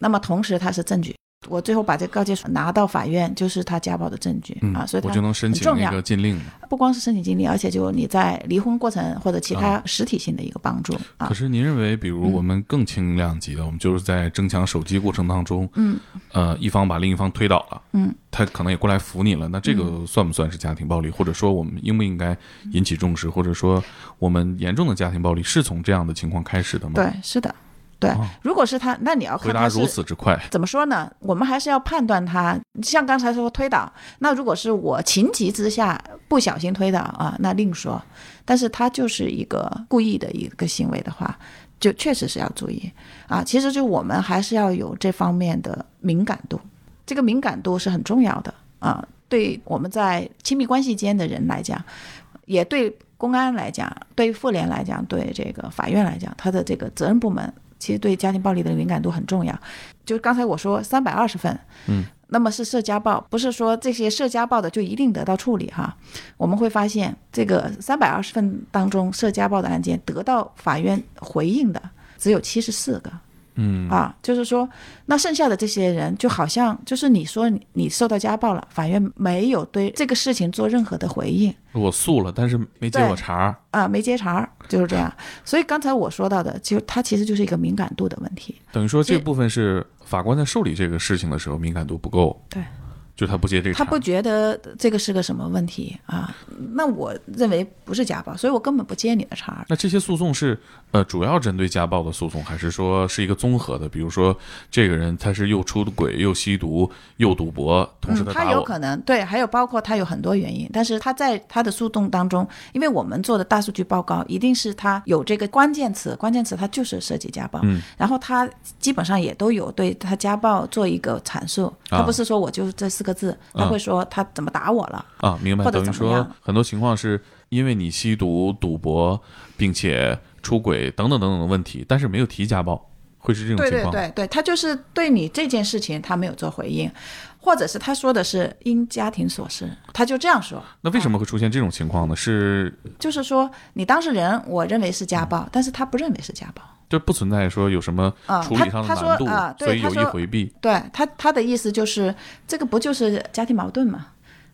那么同时它是证据。我最后把这个告诫书拿到法院，就是他家暴的证据、嗯、啊，所以我就能申请那个禁令。不光是申请禁令，而且就你在离婚过程或者其他实体性的一个帮助。啊啊、可是您认为，比如我们更轻量级的、嗯，我们就是在争抢手机过程当中，嗯，呃，一方把另一方推倒了，嗯，他可能也过来扶你了，那这个算不算是家庭暴力？嗯、或者说，我们应不应该引起重视、嗯？或者说，我们严重的家庭暴力是从这样的情况开始的吗？对，是的。对，如果是他，那你要看他是回答如此之快，怎么说呢？我们还是要判断他，像刚才说推导，那如果是我情急之下不小心推导啊，那另说。但是他就是一个故意的一个行为的话，就确实是要注意啊。其实就我们还是要有这方面的敏感度，这个敏感度是很重要的啊。对我们在亲密关系间的人来讲，也对公安来讲，对妇联来讲，对这个法院来讲，他的这个责任部门其实对家庭暴力的敏感度很重要。就刚才我说三百二十份，嗯，那么是涉家暴，不是说这些涉家暴的就一定得到处理哈。我们会发现这个三百二十份当中，涉家暴的案件得到法院回应的只有七十四个。嗯啊，就是说，那剩下的这些人就好像就是你说 你, 你受到家暴了，法院没有对这个事情做任何的回应。我诉了，但是没接我茬啊，没接茬，就是这样。所以刚才我说到的，就它其实就是一个敏感度的问题。等于说这部分是法官在受理这个事情的时候敏感度不够。对。就他不接这个，他不觉得这个是个什么问题啊？那我认为不是家暴，所以我根本不接你的茬。那这些诉讼是呃主要针对家暴的诉讼，还是说是一个综合的？比如说这个人他是又出轨又吸毒又赌博，同时他打我、嗯、他有可能对，还有包括他有很多原因。但是他在他的诉讼当中，因为我们做的大数据报告一定是他有这个关键词，关键词他就是涉及家暴，嗯、然后他基本上也都有对他家暴做一个阐述，他不是说我就这四个。字他会说他怎么打我了啊？明白，等于说很多情况是因为你吸毒、赌博，并且出轨等等等等的问题，但是没有提家暴，会是这种情况。对对对对，他就是对你这件事情他没有做回应，或者是他说的是因家庭琐事，他就这样说。那为什么会出现这种情况呢？是就是说你当事人我认为是家暴，但是他不认为是家暴。就不存在说有什么处理上的难度、啊呃、所以有意回避。对，他他的意思就是这个不就是家庭矛盾嘛，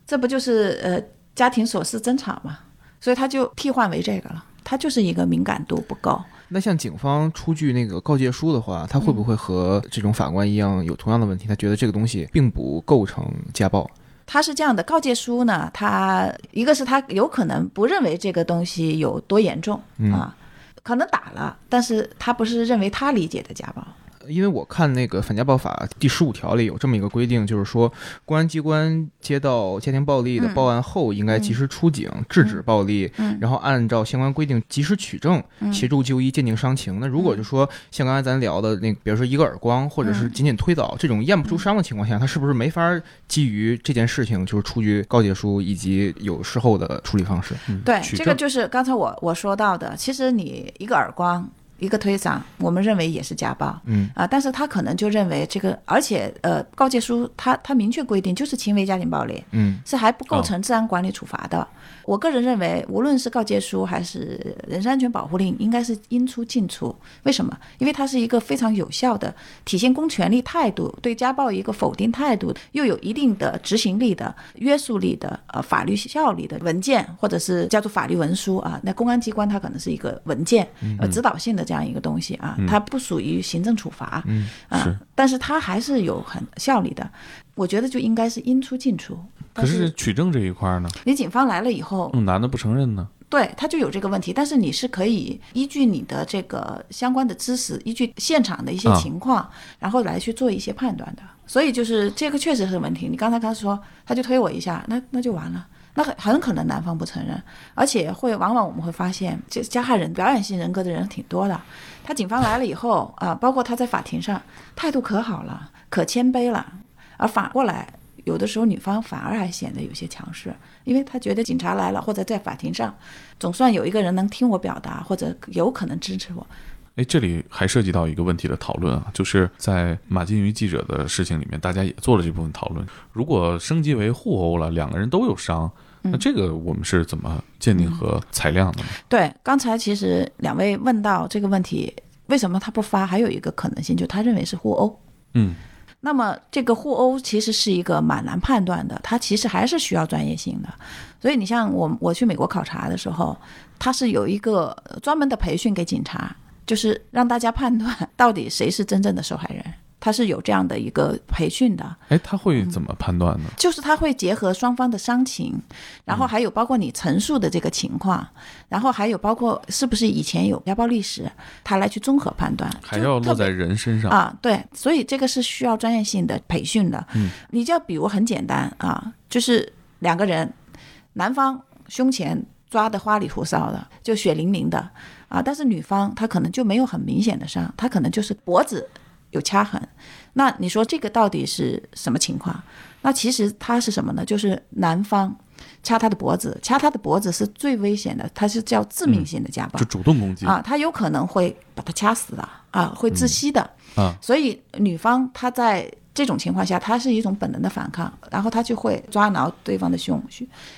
这不就是呃家庭琐事争吵嘛，所以他就替换为这个了，他就是一个敏感度不够。那像警方出具那个告诫书的话，他会不会和这种法官一样有同样的问题？他觉得这个东西并不构成家暴。他是这样的，告诫书呢，他一个是他有可能不认为这个东西有多严重、嗯、啊。可能打了，但是他不是认为他理解的家暴。因为我看那个反家暴法第十五条里有这么一个规定，就是说公安机关接到家庭暴力的报案后应该及时出警、嗯、制止暴力、嗯、然后按照相关规定及时取证、嗯、协助就医鉴定伤情、嗯、那如果就说像刚才咱聊的那个，比如说一个耳光或者是仅仅推倒、嗯、这种验不出伤的情况下，他是不是没法基于这件事情就是出具告诫书以及有事后的处理方式、嗯、对，这个就是刚才我我说到的，其实你一个耳光一个推搡，我们认为也是家暴，嗯啊，但是他可能就认为这个，而且呃，告诫书他他明确规定就是轻微家庭暴力，嗯，是还不构成治安管理处罚的。哦、我个人认为，无论是告诫书还是人身安全保护令，应该是应出尽出。为什么？因为它是一个非常有效的体现公权力态度、对家暴一个否定态度，又有一定的执行力的约束力的呃法律效力的文件，或者是叫做法律文书啊。那公安机关它可能是一个文件，嗯、呃，指导性的。这样一个东西啊，它不属于行政处罚、嗯啊、是，但是它还是有很效力的。我觉得就应该是应出尽出。可是取证这一块呢，你警方来了以后，男的不承认呢，对，他就有这个问题。但是你是可以依据你的这个相关的知识，依据现场的一些情况、啊、然后来去做一些判断的。所以就是这个确实是问题。你刚才刚说他就推我一下，那那就完了，那很可能男方不承认，而且会往往我们会发现，这加害人表演性人格的人挺多的。他警方来了以后啊、呃，包括他在法庭上态度可好了，可谦卑了，而反过来，有的时候女方反而还显得有些强势，因为他觉得警察来了，或者在法庭上，总算有一个人能听我表达，或者有可能支持我。哎，这里还涉及到一个问题的讨论啊，就是在马金鱼记者的事情里面，大家也做了这部分讨论。如果升级为互殴了，两个人都有伤。那这个我们是怎么鉴定和裁量的呢、嗯、对，刚才其实两位问到这个问题，为什么他不发，还有一个可能性就是他认为是互殴。嗯，那么这个互殴其实是一个蛮难判断的，它其实还是需要专业性的。所以你像我我去美国考察的时候，它是有一个专门的培训给警察，就是让大家判断到底谁是真正的受害人，它是有这样的一个培训的。哎，他会怎么判断呢？嗯，就是他会结合双方的伤情，然后还有包括你陈述的这个情况，嗯，然后还有包括是不是以前有家暴历史，他来去综合判断，还要落在人身上啊。对，所以这个是需要专业性的培训的。嗯，你就比如很简单啊，就是两个人，男方胸前抓的花里胡哨的，就血淋淋的啊，但是女方她可能就没有很明显的伤，她可能就是脖子有掐痕，那你说这个到底是什么情况？那其实它是什么呢？就是男方掐她的脖子，掐她的脖子是最危险的，它是叫致命性的家暴，嗯，就主动攻击啊，他有可能会把她掐死的啊，会窒息的，嗯，啊，所以女方她在这种情况下，他是一种本能的反抗，然后他就会抓挠对方的胸，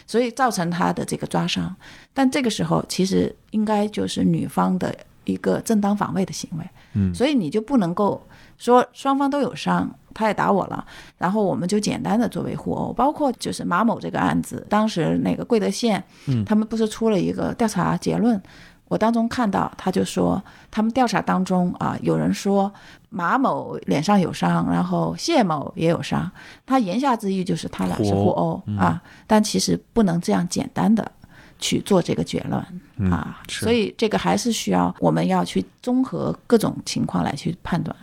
所以造成他的这个抓伤。但这个时候其实应该就是女方的一个正当防卫的行为，嗯，所以你就不能够说双方都有伤，他也打我了，然后我们就简单的作为互殴。包括就是马某这个案子，当时那个贵德县，嗯，他们不是出了一个调查结论，我当中看到他就说他们调查当中啊，有人说马某脸上有伤，然后谢某也有伤，他言下之意就是他俩是互殴，嗯，啊，但其实不能这样简单的去做这个结论，嗯，啊，所以这个还是需要我们要去综合各种情况来去判断。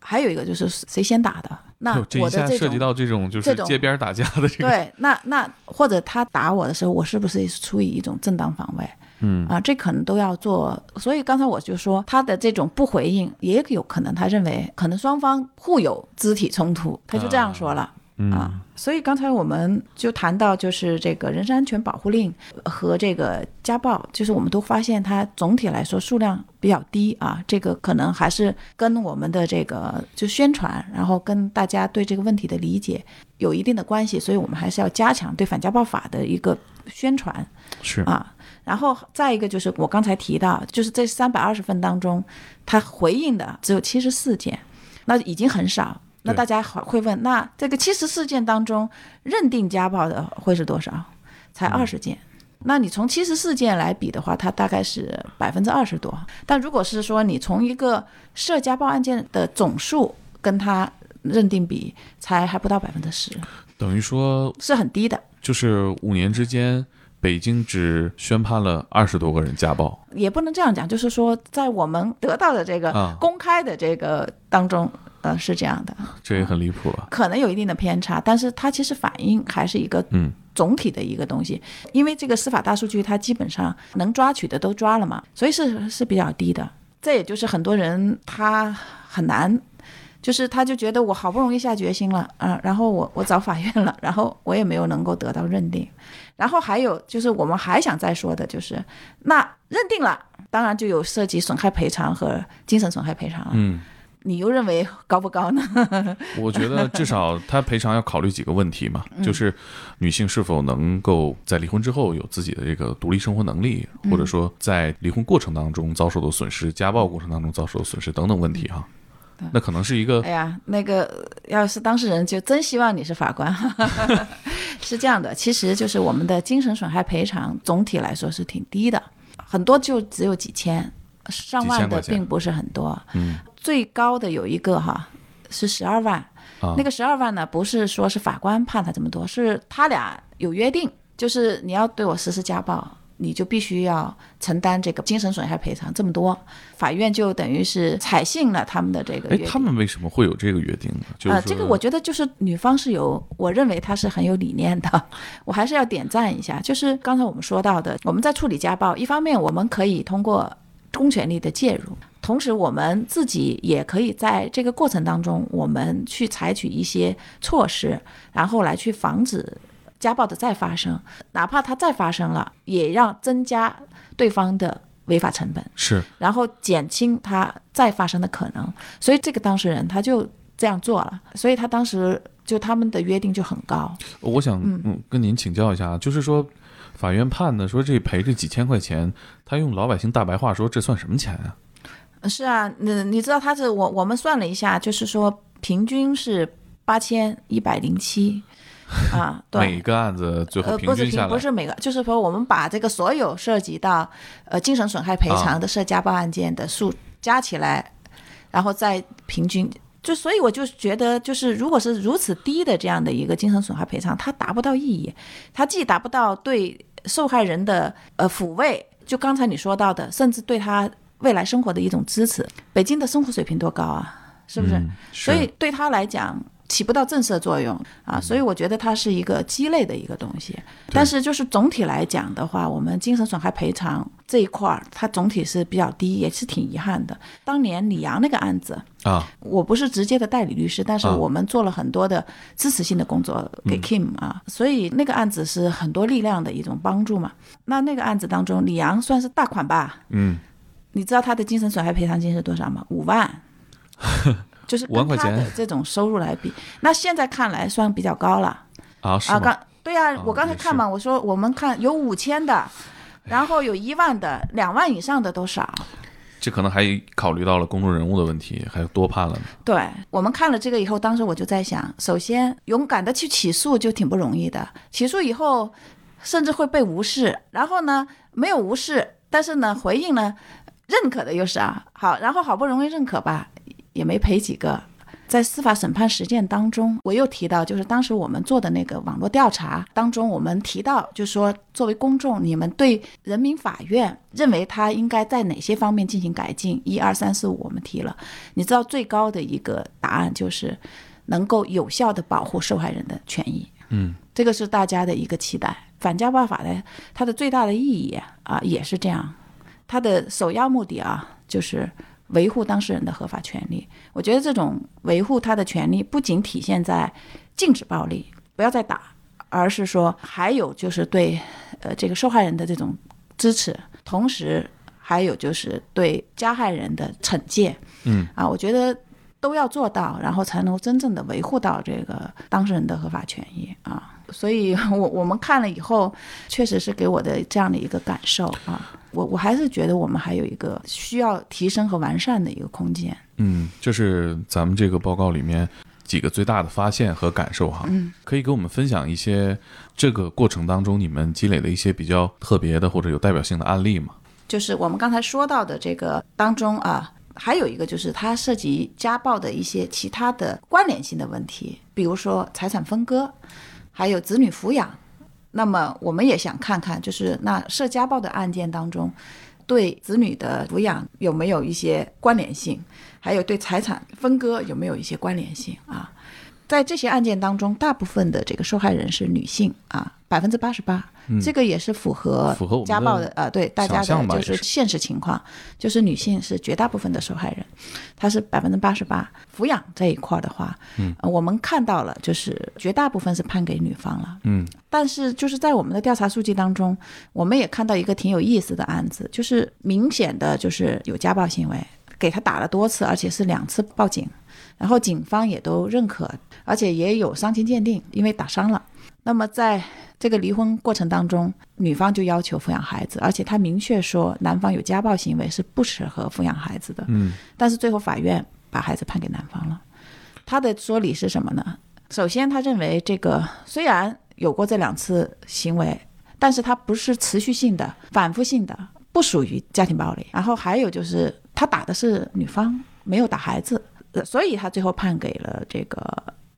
还有一个就是谁先打的，那我的这种，这一下涉及到这种就是街边打架的这个，对，那那或者他打我的时候，我是不是出于一种正当防卫？嗯啊，这可能都要做。所以刚才我就说他的这种不回应，也有可能他认为可能双方互有肢体冲突，他就这样说了，啊嗯啊，所以刚才我们就谈到就是这个人身安全保护令和这个家暴，就是我们都发现它总体来说数量比较低啊，这个可能还是跟我们的这个就宣传，然后跟大家对这个问题的理解有一定的关系，所以我们还是要加强对反家暴法的一个宣传，是啊。然后再一个就是我刚才提到，就是这三百二十份当中，它回应的只有七十四件，那已经很少。那大家会问，那这个七十四件当中认定家暴的会是多少？才二十件，嗯，那你从七十四件来比的话，它大概是百分之二十多。但如果是说你从一个涉家暴案件的总数跟它认定比，才还不到百分之十，等于说是很低的。就是五年之间，北京只宣判了二十多个人家暴，也不能这样讲，就是说在我们得到的这个公开的这个当中，啊呃，是这样的，这也很离谱了，可能有一定的偏差，但是它其实反映还是一个总体的一个东西，嗯，因为这个司法大数据它基本上能抓取的都抓了嘛，所以是是比较低的。这也就是很多人他很难，就是他就觉得我好不容易下决心了啊，呃，然后我我找法院了，然后我也没有能够得到认定。然后还有就是我们还想再说的就是，那认定了，当然就有涉及损害赔偿和精神损害赔偿了，嗯。你又认为高不高呢？我觉得至少他赔偿要考虑几个问题嘛，就是女性是否能够在离婚之后有自己的这个独立生活能力，或者说在离婚过程当中遭受的损失、家暴过程当中遭受的损失等等问题哈。那可能是一个，哎呀，那个要是当事人就真希望你是法官。是这样的，其实就是我们的精神损害赔偿总体来说是挺低的，很多就只有几千。上万的并不是很多，嗯，最高的有一个哈是十二万，啊，那个十二万呢，不是说是法官判他这么多，是他俩有约定，就是你要对我实施家暴，你就必须要承担这个精神损害赔偿这么多，法院就等于是采信了他们的这个约定。他们为什么会有这个约定呢？就是呃、这个我觉得就是女方是有，我认为她是很有理念的，我还是要点赞一下。就是刚才我们说到的，我们在处理家暴，一方面我们可以通过公权力的介入，同时我们自己也可以在这个过程当中我们去采取一些措施，然后来去防止家暴的再发生，哪怕它再发生了，也让增加对方的违法成本，是，然后减轻它再发生的可能。所以这个当事人他就这样做了，所以他当时就他们的约定就很高。我想嗯跟您请教一下，就是说法院判的说这赔这几千块钱，他用老百姓大白话说，这算什么钱啊？是啊，你你知道他是我我们算了一下，就是说平均是八千一百零七啊，对，每个案子最后平均下来，呃、不是不是每个，就是说我们把这个所有涉及到呃精神损害赔偿的涉家暴案件的数加起来，啊，然后再平均。就所以我就觉得，就是如果是如此低的这样的一个精神损害赔偿，它达不到意义，它既达不到对受害人的呃抚慰，就刚才你说到的，甚至对他未来生活的一种支持。北京的生活水平多高啊，是不是？嗯、是，所以对他来讲起不到震慑作用啊，所以我觉得它是一个鸡肋的一个东西。但是就是总体来讲的话，我们精神损害赔偿这一块它总体是比较低，也是挺遗憾的。当年李阳那个案子啊，我不是直接的代理律师，但是我们做了很多的支持性的工作给 Kim 啊，嗯、所以那个案子是很多力量的一种帮助嘛。那那个案子当中，李阳算是大款吧？嗯，你知道他的精神损害赔偿金是多少吗？五万。就是跟他的这种收入来比，那现在看来算比较高了啊！是吗？啊，刚对啊，我刚才看嘛，啊、我说我们看有五千的，然后有一万的，两万以上的都少。这可能还考虑到了公众人物的问题，还多判了呢。对，我们看了这个以后，当时我就在想，首先勇敢的去起诉就挺不容易的，起诉以后甚至会被无视，然后呢没有无视，但是呢回应呢认可的又是啊好，然后好不容易认可吧。也没赔几个。在司法审判实践当中，我又提到，就是当时我们做的那个网络调查当中，我们提到就是说，作为公众，你们对人民法院认为它应该在哪些方面进行改进，一二三四五我们提了。你知道最高的一个答案就是能够有效的保护受害人的权益。嗯，这个是大家的一个期待。反家暴法的它的最大的意义啊，也是这样，它的首要目的啊就是维护当事人的合法权利。我觉得这种维护他的权利不仅体现在禁止暴力，不要再打，而是说还有就是对呃这个受害人的这种支持，同时还有就是对加害人的惩戒。嗯啊，我觉得都要做到，然后才能真正的维护到这个当事人的合法权益啊。所以我我们看了以后，确实是给我的这样的一个感受啊。我我还是觉得我们还有一个需要提升和完善的一个空间。嗯，这是咱们这个报告里面几个最大的发现和感受哈。嗯，可以给我们分享一些这个过程当中你们积累的一些比较特别的或者有代表性的案例吗？就是我们刚才说到的这个当中啊，还有一个就是它涉及家暴的一些其他的关联性的问题，比如说财产分割，还有子女抚养。那么我们也想看看，就是那涉家暴的案件当中，对子女的抚养有没有一些关联性，还有对财产分割有没有一些关联性啊？在这些案件当中，大部分的这个受害人是女性啊，百分之八十八，这个也是符合符合家暴的啊，对大家的就是现实情况，就是女性是绝大部分的受害人，她是百分之八十八。抚养这一块的话，嗯、呃，我们看到了，就是绝大部分是判给女方了，嗯，但是就是在我们的调查数据当中，我们也看到一个挺有意思的案子，就是明显的就是有家暴行为，给他打了多次，而且是两次报警。然后警方也都认可，而且也有伤情鉴定，因为打伤了。那么在这个离婚过程当中，女方就要求抚养孩子，而且她明确说男方有家暴行为是不适合抚养孩子的。嗯，但是最后法院把孩子判给男方了。他的说理是什么呢？首先他认为这个虽然有过这两次行为，但是他不是持续性的、反复性的，不属于家庭暴力。然后还有就是他打的是女方，没有打孩子。所以他最后判给了这个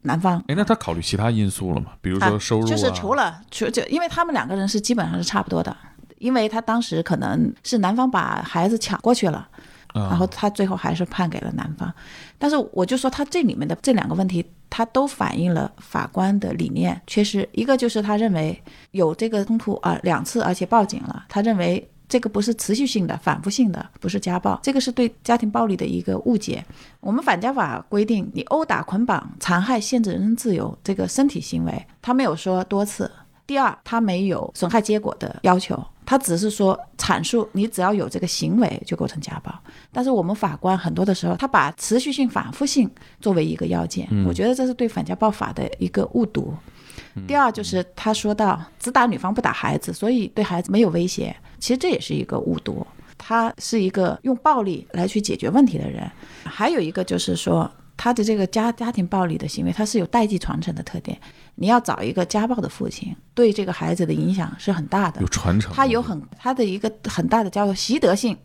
男方。哎，那他考虑其他因素了吗？比如说收入、啊啊、就是除了除就因为他们两个人是基本上是差不多的，因为他当时可能是男方把孩子抢过去了，嗯、然后他最后还是判给了男方。但是我就说他这里面的这两个问题，他都反映了法官的理念缺失。一个就是他认为有这个冲突啊两次，而且报警了，他认为这个不是持续性的、反复性的，不是家暴，这个是对家庭暴力的一个误解。我们反家法规定，你殴打、捆绑、残害、限制人身自由这个身体行为，他没有说多次。第二，他没有损害结果的要求，他只是说阐述你只要有这个行为就构成家暴。但是我们法官很多的时候，他把持续性、反复性作为一个要件，嗯、我觉得这是对反家暴法的一个误读。第二就是他说到只打女方不打孩子，所以对孩子没有威胁，其实这也是一个误读。他是一个用暴力来去解决问题的人。还有一个就是说他的这个家家庭暴力的行为，他是有代际传承的特点，你要找一个家暴的父亲，对这个孩子的影响是很大的，有传承，他有很他的一个很大的叫习得性，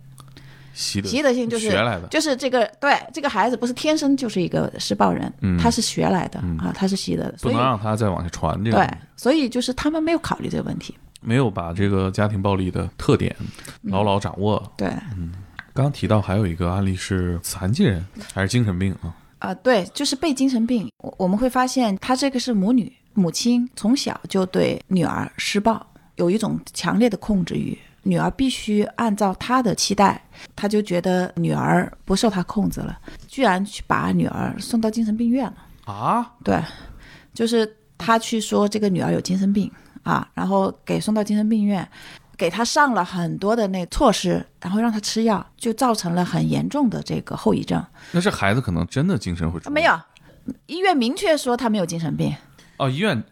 习得习得性就是学来的，就是这个对这个孩子不是天生就是一个施暴人，嗯、他是学来的、嗯、啊，他是习得的，不能让他再往下传这个。对，所以就是他们没有考虑这个问题，没有把这个家庭暴力的特点牢牢掌握。嗯、对，嗯，刚刚提到还有一个案例是残疾人还是精神病啊？啊、呃，对，就是被精神病，我我们会发现他这个是母女母亲从小就对女儿施暴，有一种强烈的控制欲。女儿必须按照她的期待，她就觉得女儿不受她控制了，居然去把女儿送到精神病院了啊！对，就是她去说这个女儿有精神病啊，然后给送到精神病院，给她上了很多的那措施，然后让她吃药，就造成了很严重的这个后遗症。那这孩子可能真的精神会出、啊、没有，医院明确说她没有精神病哦，医院。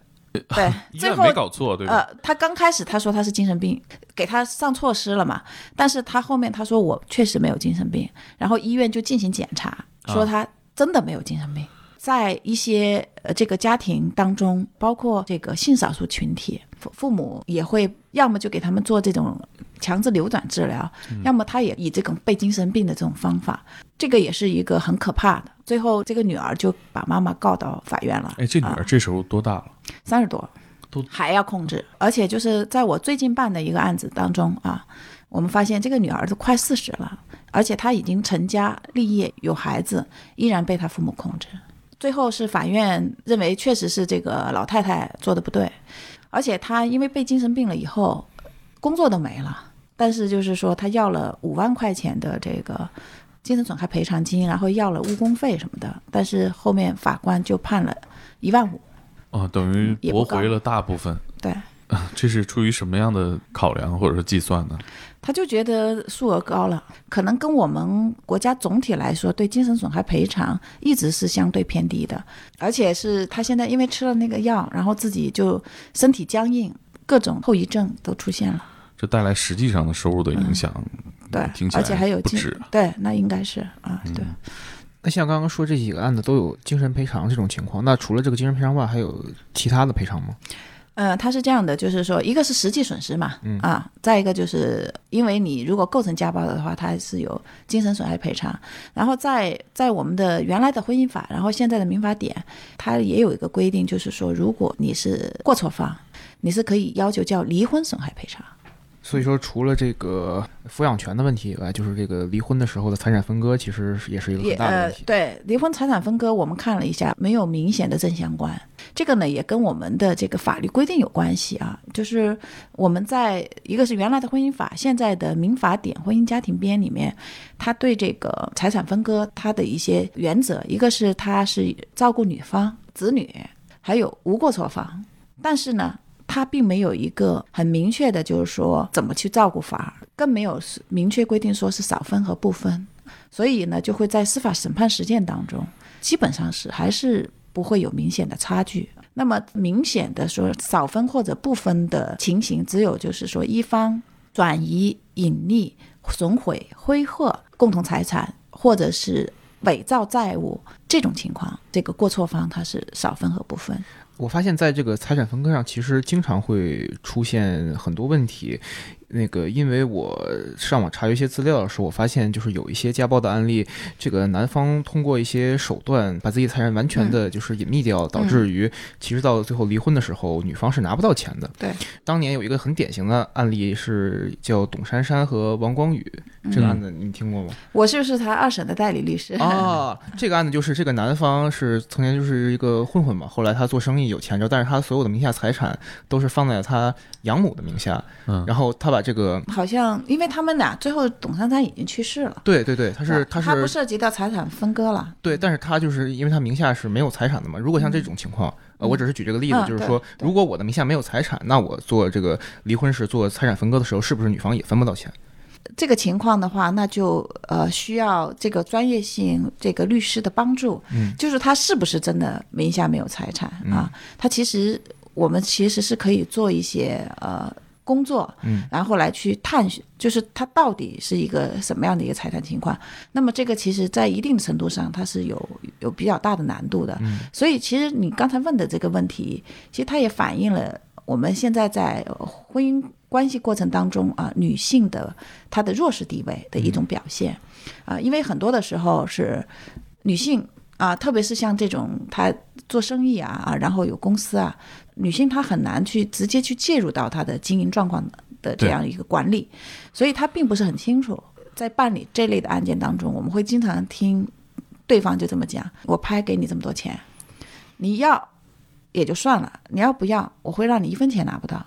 对，最后没搞错，对吧？呃，他刚开始他说他是精神病，给他上措施了嘛。但是他后面他说我确实没有精神病，然后医院就进行检查，说他真的没有精神病。啊、在一些呃这个家庭当中，包括这个性少数群体，父母也会要么就给他们做这种强制流转治疗，嗯、要么他也以这种被精神病的这种方法，这个也是一个很可怕的。最后这个女儿就把妈妈告到法院了。哎，这女儿这时候多大了？三十多，都还要控制。而且就是在我最近办的一个案子当中啊，我们发现这个女儿都快四十了，而且她已经成家立业有孩子，依然被她父母控制。最后是法院认为确实是这个老太太做的不对，而且她因为被精神病了以后，工作都没了，但是就是说她要了五万块钱的这个精神损害赔偿金，然后要了误工费什么的，但是后面法官就判了一万五。哦，等于驳回了大部分。对，这是出于什么样的考量或者是计算呢？他就觉得数额高了，可能跟我们国家总体来说对精神损害赔偿一直是相对偏低的，而且是他现在因为吃了那个药，然后自己就身体僵硬，各种后遗症都出现了，这带来实际上的收入的影响。嗯对，而且还有不止。对，那应该是啊，对、嗯。那像刚刚说这几个案子都有精神赔偿这种情况，那除了这个精神赔偿外，还有其他的赔偿吗？呃，它是这样的，就是说，一个是实际损失嘛，嗯、啊，再一个就是因为你如果构成家暴的话，它是有精神损害赔偿。然后在在我们的原来的婚姻法，然后现在的民法典，它也有一个规定，就是说，如果你是过错方，你是可以要求叫离婚损害赔偿。所以说除了这个抚养权的问题以外，就是这个离婚的时候的财产分割其实也是一个很大的问题、呃、对，离婚财产分割我们看了一下，没有明显的正相关。这个呢也跟我们的这个法律规定有关系啊，就是我们在一个是原来的婚姻法，现在的民法典婚姻家庭编里面，它对这个财产分割它的一些原则，一个是它是照顾女方子女还有无过错方，但是呢他并没有一个很明确的就是说怎么去照顾法，更没有明确规定说是少分和不分，所以呢就会在司法审判实践当中基本上是还是不会有明显的差距。那么明显的说少分或者不分的情形，只有就是说一方转移、隐匿、损毁、挥霍共同财产或者是伪造债务这种情况，这个过错方它是少分和不分。我发现在这个财产分割上其实经常会出现很多问题，那个因为我上网查阅一些资料的时候，我发现就是有一些家暴的案例，这个男方通过一些手段把自己财产完全的就是隐匿掉、嗯、导致于其实到最后离婚的时候、嗯、女方是拿不到钱的。对，当年有一个很典型的案例是叫董珊珊和王光宇、嗯、这个案子你听过吗？我是不是他二审的代理律师啊？这个案子就是这个男方是曾经就是一个混混嘛，后来他做生意有钱着，但是他所有的名下财产都是放在他养母的名下、嗯、然后他把这个好像因为他们俩最后董珊珊已经去世了。对对对，他是他是他不涉及到财产分割了。对，但是他就是因为他名下是没有财产的嘛，如果像这种情况、嗯呃、我只是举这个例子、嗯、就是说、嗯、如果我的名下没有财产，那我做这个离婚时做财产分割的时候，是不是女方也分不到钱？这个情况的话，那就呃需要这个专业性这个律师的帮助、嗯、就是他是不是真的名下没有财产、嗯、啊？他其实我们其实是可以做一些呃工作，然后来去探寻，就是它到底是一个什么样的一个财产情况。那么这个其实在一定程度上它是有有比较大的难度的、嗯、所以其实你刚才问的这个问题，其实它也反映了我们现在在婚姻关系过程当中啊、呃，女性的她的弱势地位的一种表现啊、呃，因为很多的时候是女性啊、呃，特别是像这种她做生意啊啊，然后有公司啊，女性她很难去直接去介入到她的经营状况的这样一个管理，所以她并不是很清楚。在办理这类的案件当中，我们会经常听对方就这么讲：我拍给你这么多钱，你要也就算了，你要不要我会让你一分钱拿不到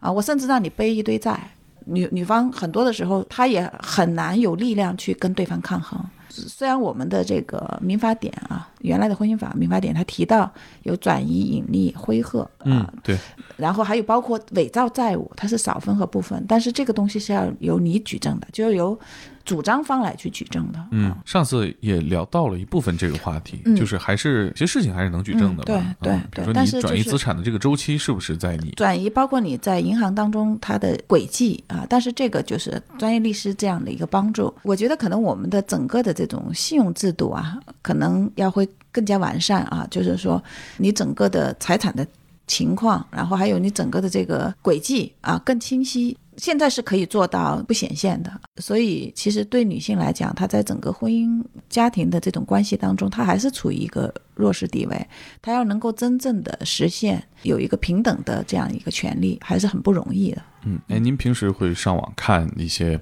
啊！我甚至让你背一堆债。女女方很多的时候，她也很难有力量去跟对方抗衡。虽然我们的这个民法典啊，原来的婚姻法民法典，它提到有转移、隐匿、挥霍啊、嗯，对，然后还有包括伪造债务，它是少分和部分，但是这个东西是要由你举证的，就由主张方来去举证的。嗯，上次也聊到了一部分这个话题，嗯、就是还是其实事情还是能举证的嘛、嗯。对对对、嗯，比如说你转移资产的这个周期是不是在你、就是、转移，包括你在银行当中它的轨迹啊？但是这个就是专业律师这样的一个帮助。我觉得可能我们的整个的这种信用制度啊，可能要会更加完善啊。就是说，你整个的财产的情况，然后还有你整个的这个轨迹啊，更清晰。现在是可以做到不显现的，所以其实对女性来讲，她在整个婚姻家庭的这种关系当中，她还是处于一个弱势地位，她要能够真正的实现有一个平等的这样一个权利，还是很不容易的。嗯，哎，您平时会上网看一些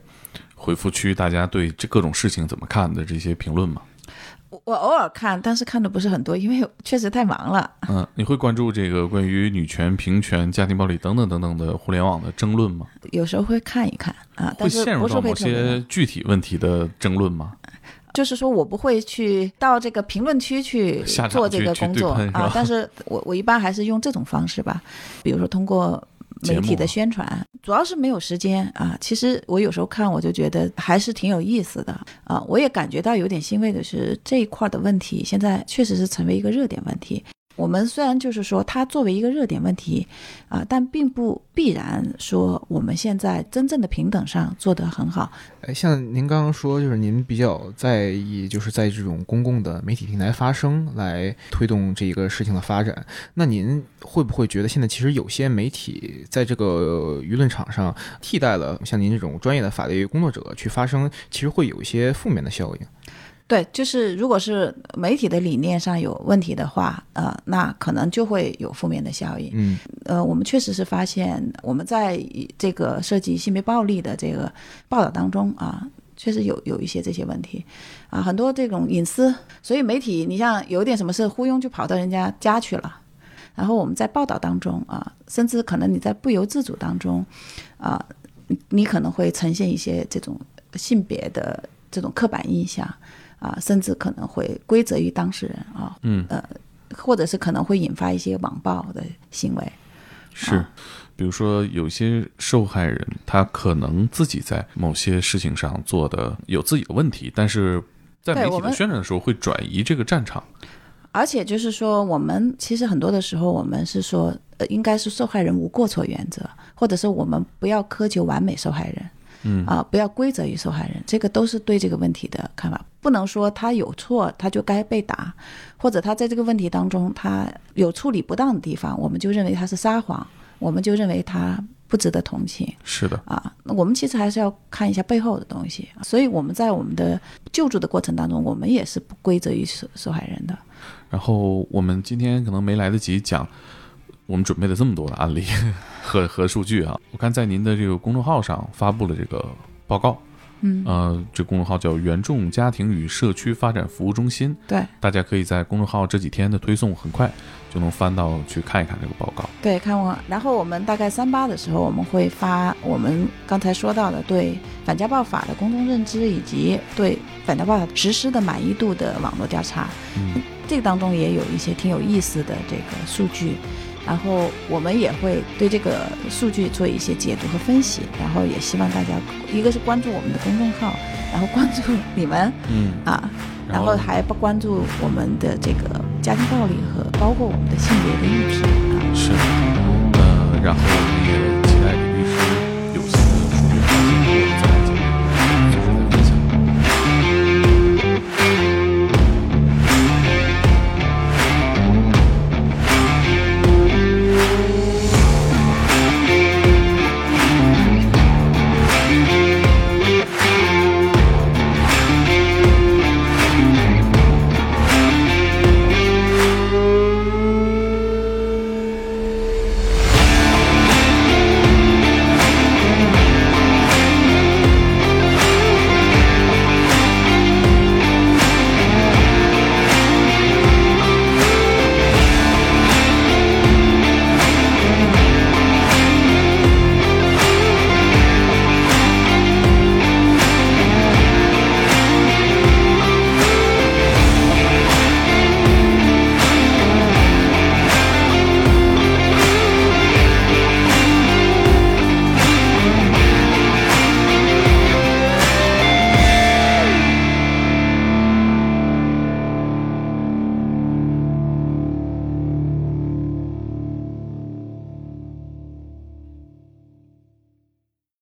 回复区大家对这各种事情怎么看的这些评论吗？我偶尔看，但是看的不是很多，因为确实太忙了。嗯，你会关注这个关于女权、平权、家庭暴力等等等等的互联网的争论吗？有时候会看一看啊，但是不是会陷入到某些具体问题的争论吗？就是说我不会去到这个评论区去做这个工作啊，但是我我一般还是用这种方式吧，比如说通过媒体的宣传，主要是没有时间啊。其实我有时候看，我就觉得还是挺有意思的啊。我也感觉到有点欣慰的是，这一块的问题现在确实是成为一个热点问题。我们虽然就是说它作为一个热点问题啊，但并不必然说我们现在真正的平等上做得很好。像您刚刚说，就是您比较在意就是在这种公共的媒体平台发声来推动这个事情的发展，那您会不会觉得现在其实有些媒体在这个舆论场上替代了像您这种专业的法律工作者去发声，其实会有一些负面的效应？对，就是如果是媒体的理念上有问题的话，呃，那可能就会有负面的效应。嗯，呃，我们确实是发现，我们在这个涉及性别暴力的这个报道当中啊，确实有有一些这些问题啊，很多这种隐私，所以媒体你像有点什么事忽悠就跑到人家家去了，然后我们在报道当中啊，甚至可能你在不由自主当中啊，你可能会呈现一些这种性别的这种刻板印象。啊，甚至可能会归责于当事人啊，嗯，呃，或者是可能会引发一些网暴的行为。是，比如说有些受害人，他可能自己在某些事情上做的有自己的问题，但是在媒体的宣传的时候会转移这个战场。而且就是说，我们其实很多的时候，我们是说，呃，应该是受害人无过错原则，或者是我们不要苛求完美受害人。嗯啊，不要归责于受害人，这个都是对这个问题的看法。不能说他有错他就该被打，或者他在这个问题当中他有处理不当的地方，我们就认为他是撒谎，我们就认为他不值得同情。是的啊，我们其实还是要看一下背后的东西。所以我们在我们的救助的过程当中，我们也是不归责于受害人的。然后我们今天可能没来得及讲，我们准备了这么多的案例和和数据啊，我看在您的这个公众号上发布了这个报告，嗯，呃，这公众号叫援众家庭与社区发展服务中心，对，大家可以在公众号这几天的推送很快就能翻到去看一看这个报告。对，看我，然后我们大概三八的时候，我们会发我们刚才说到的对反家暴法的公众认知以及对反家暴法实施的满意度的网络调查，嗯，这个当中也有一些挺有意思的这个数据。然后我们也会对这个数据做一些解读和分析，然后也希望大家一个是关注我们的公众号，然后关注你们，嗯啊，然后还不关注我们的这个家庭暴力和包括我们的性别的议题啊。是，呃，然后也。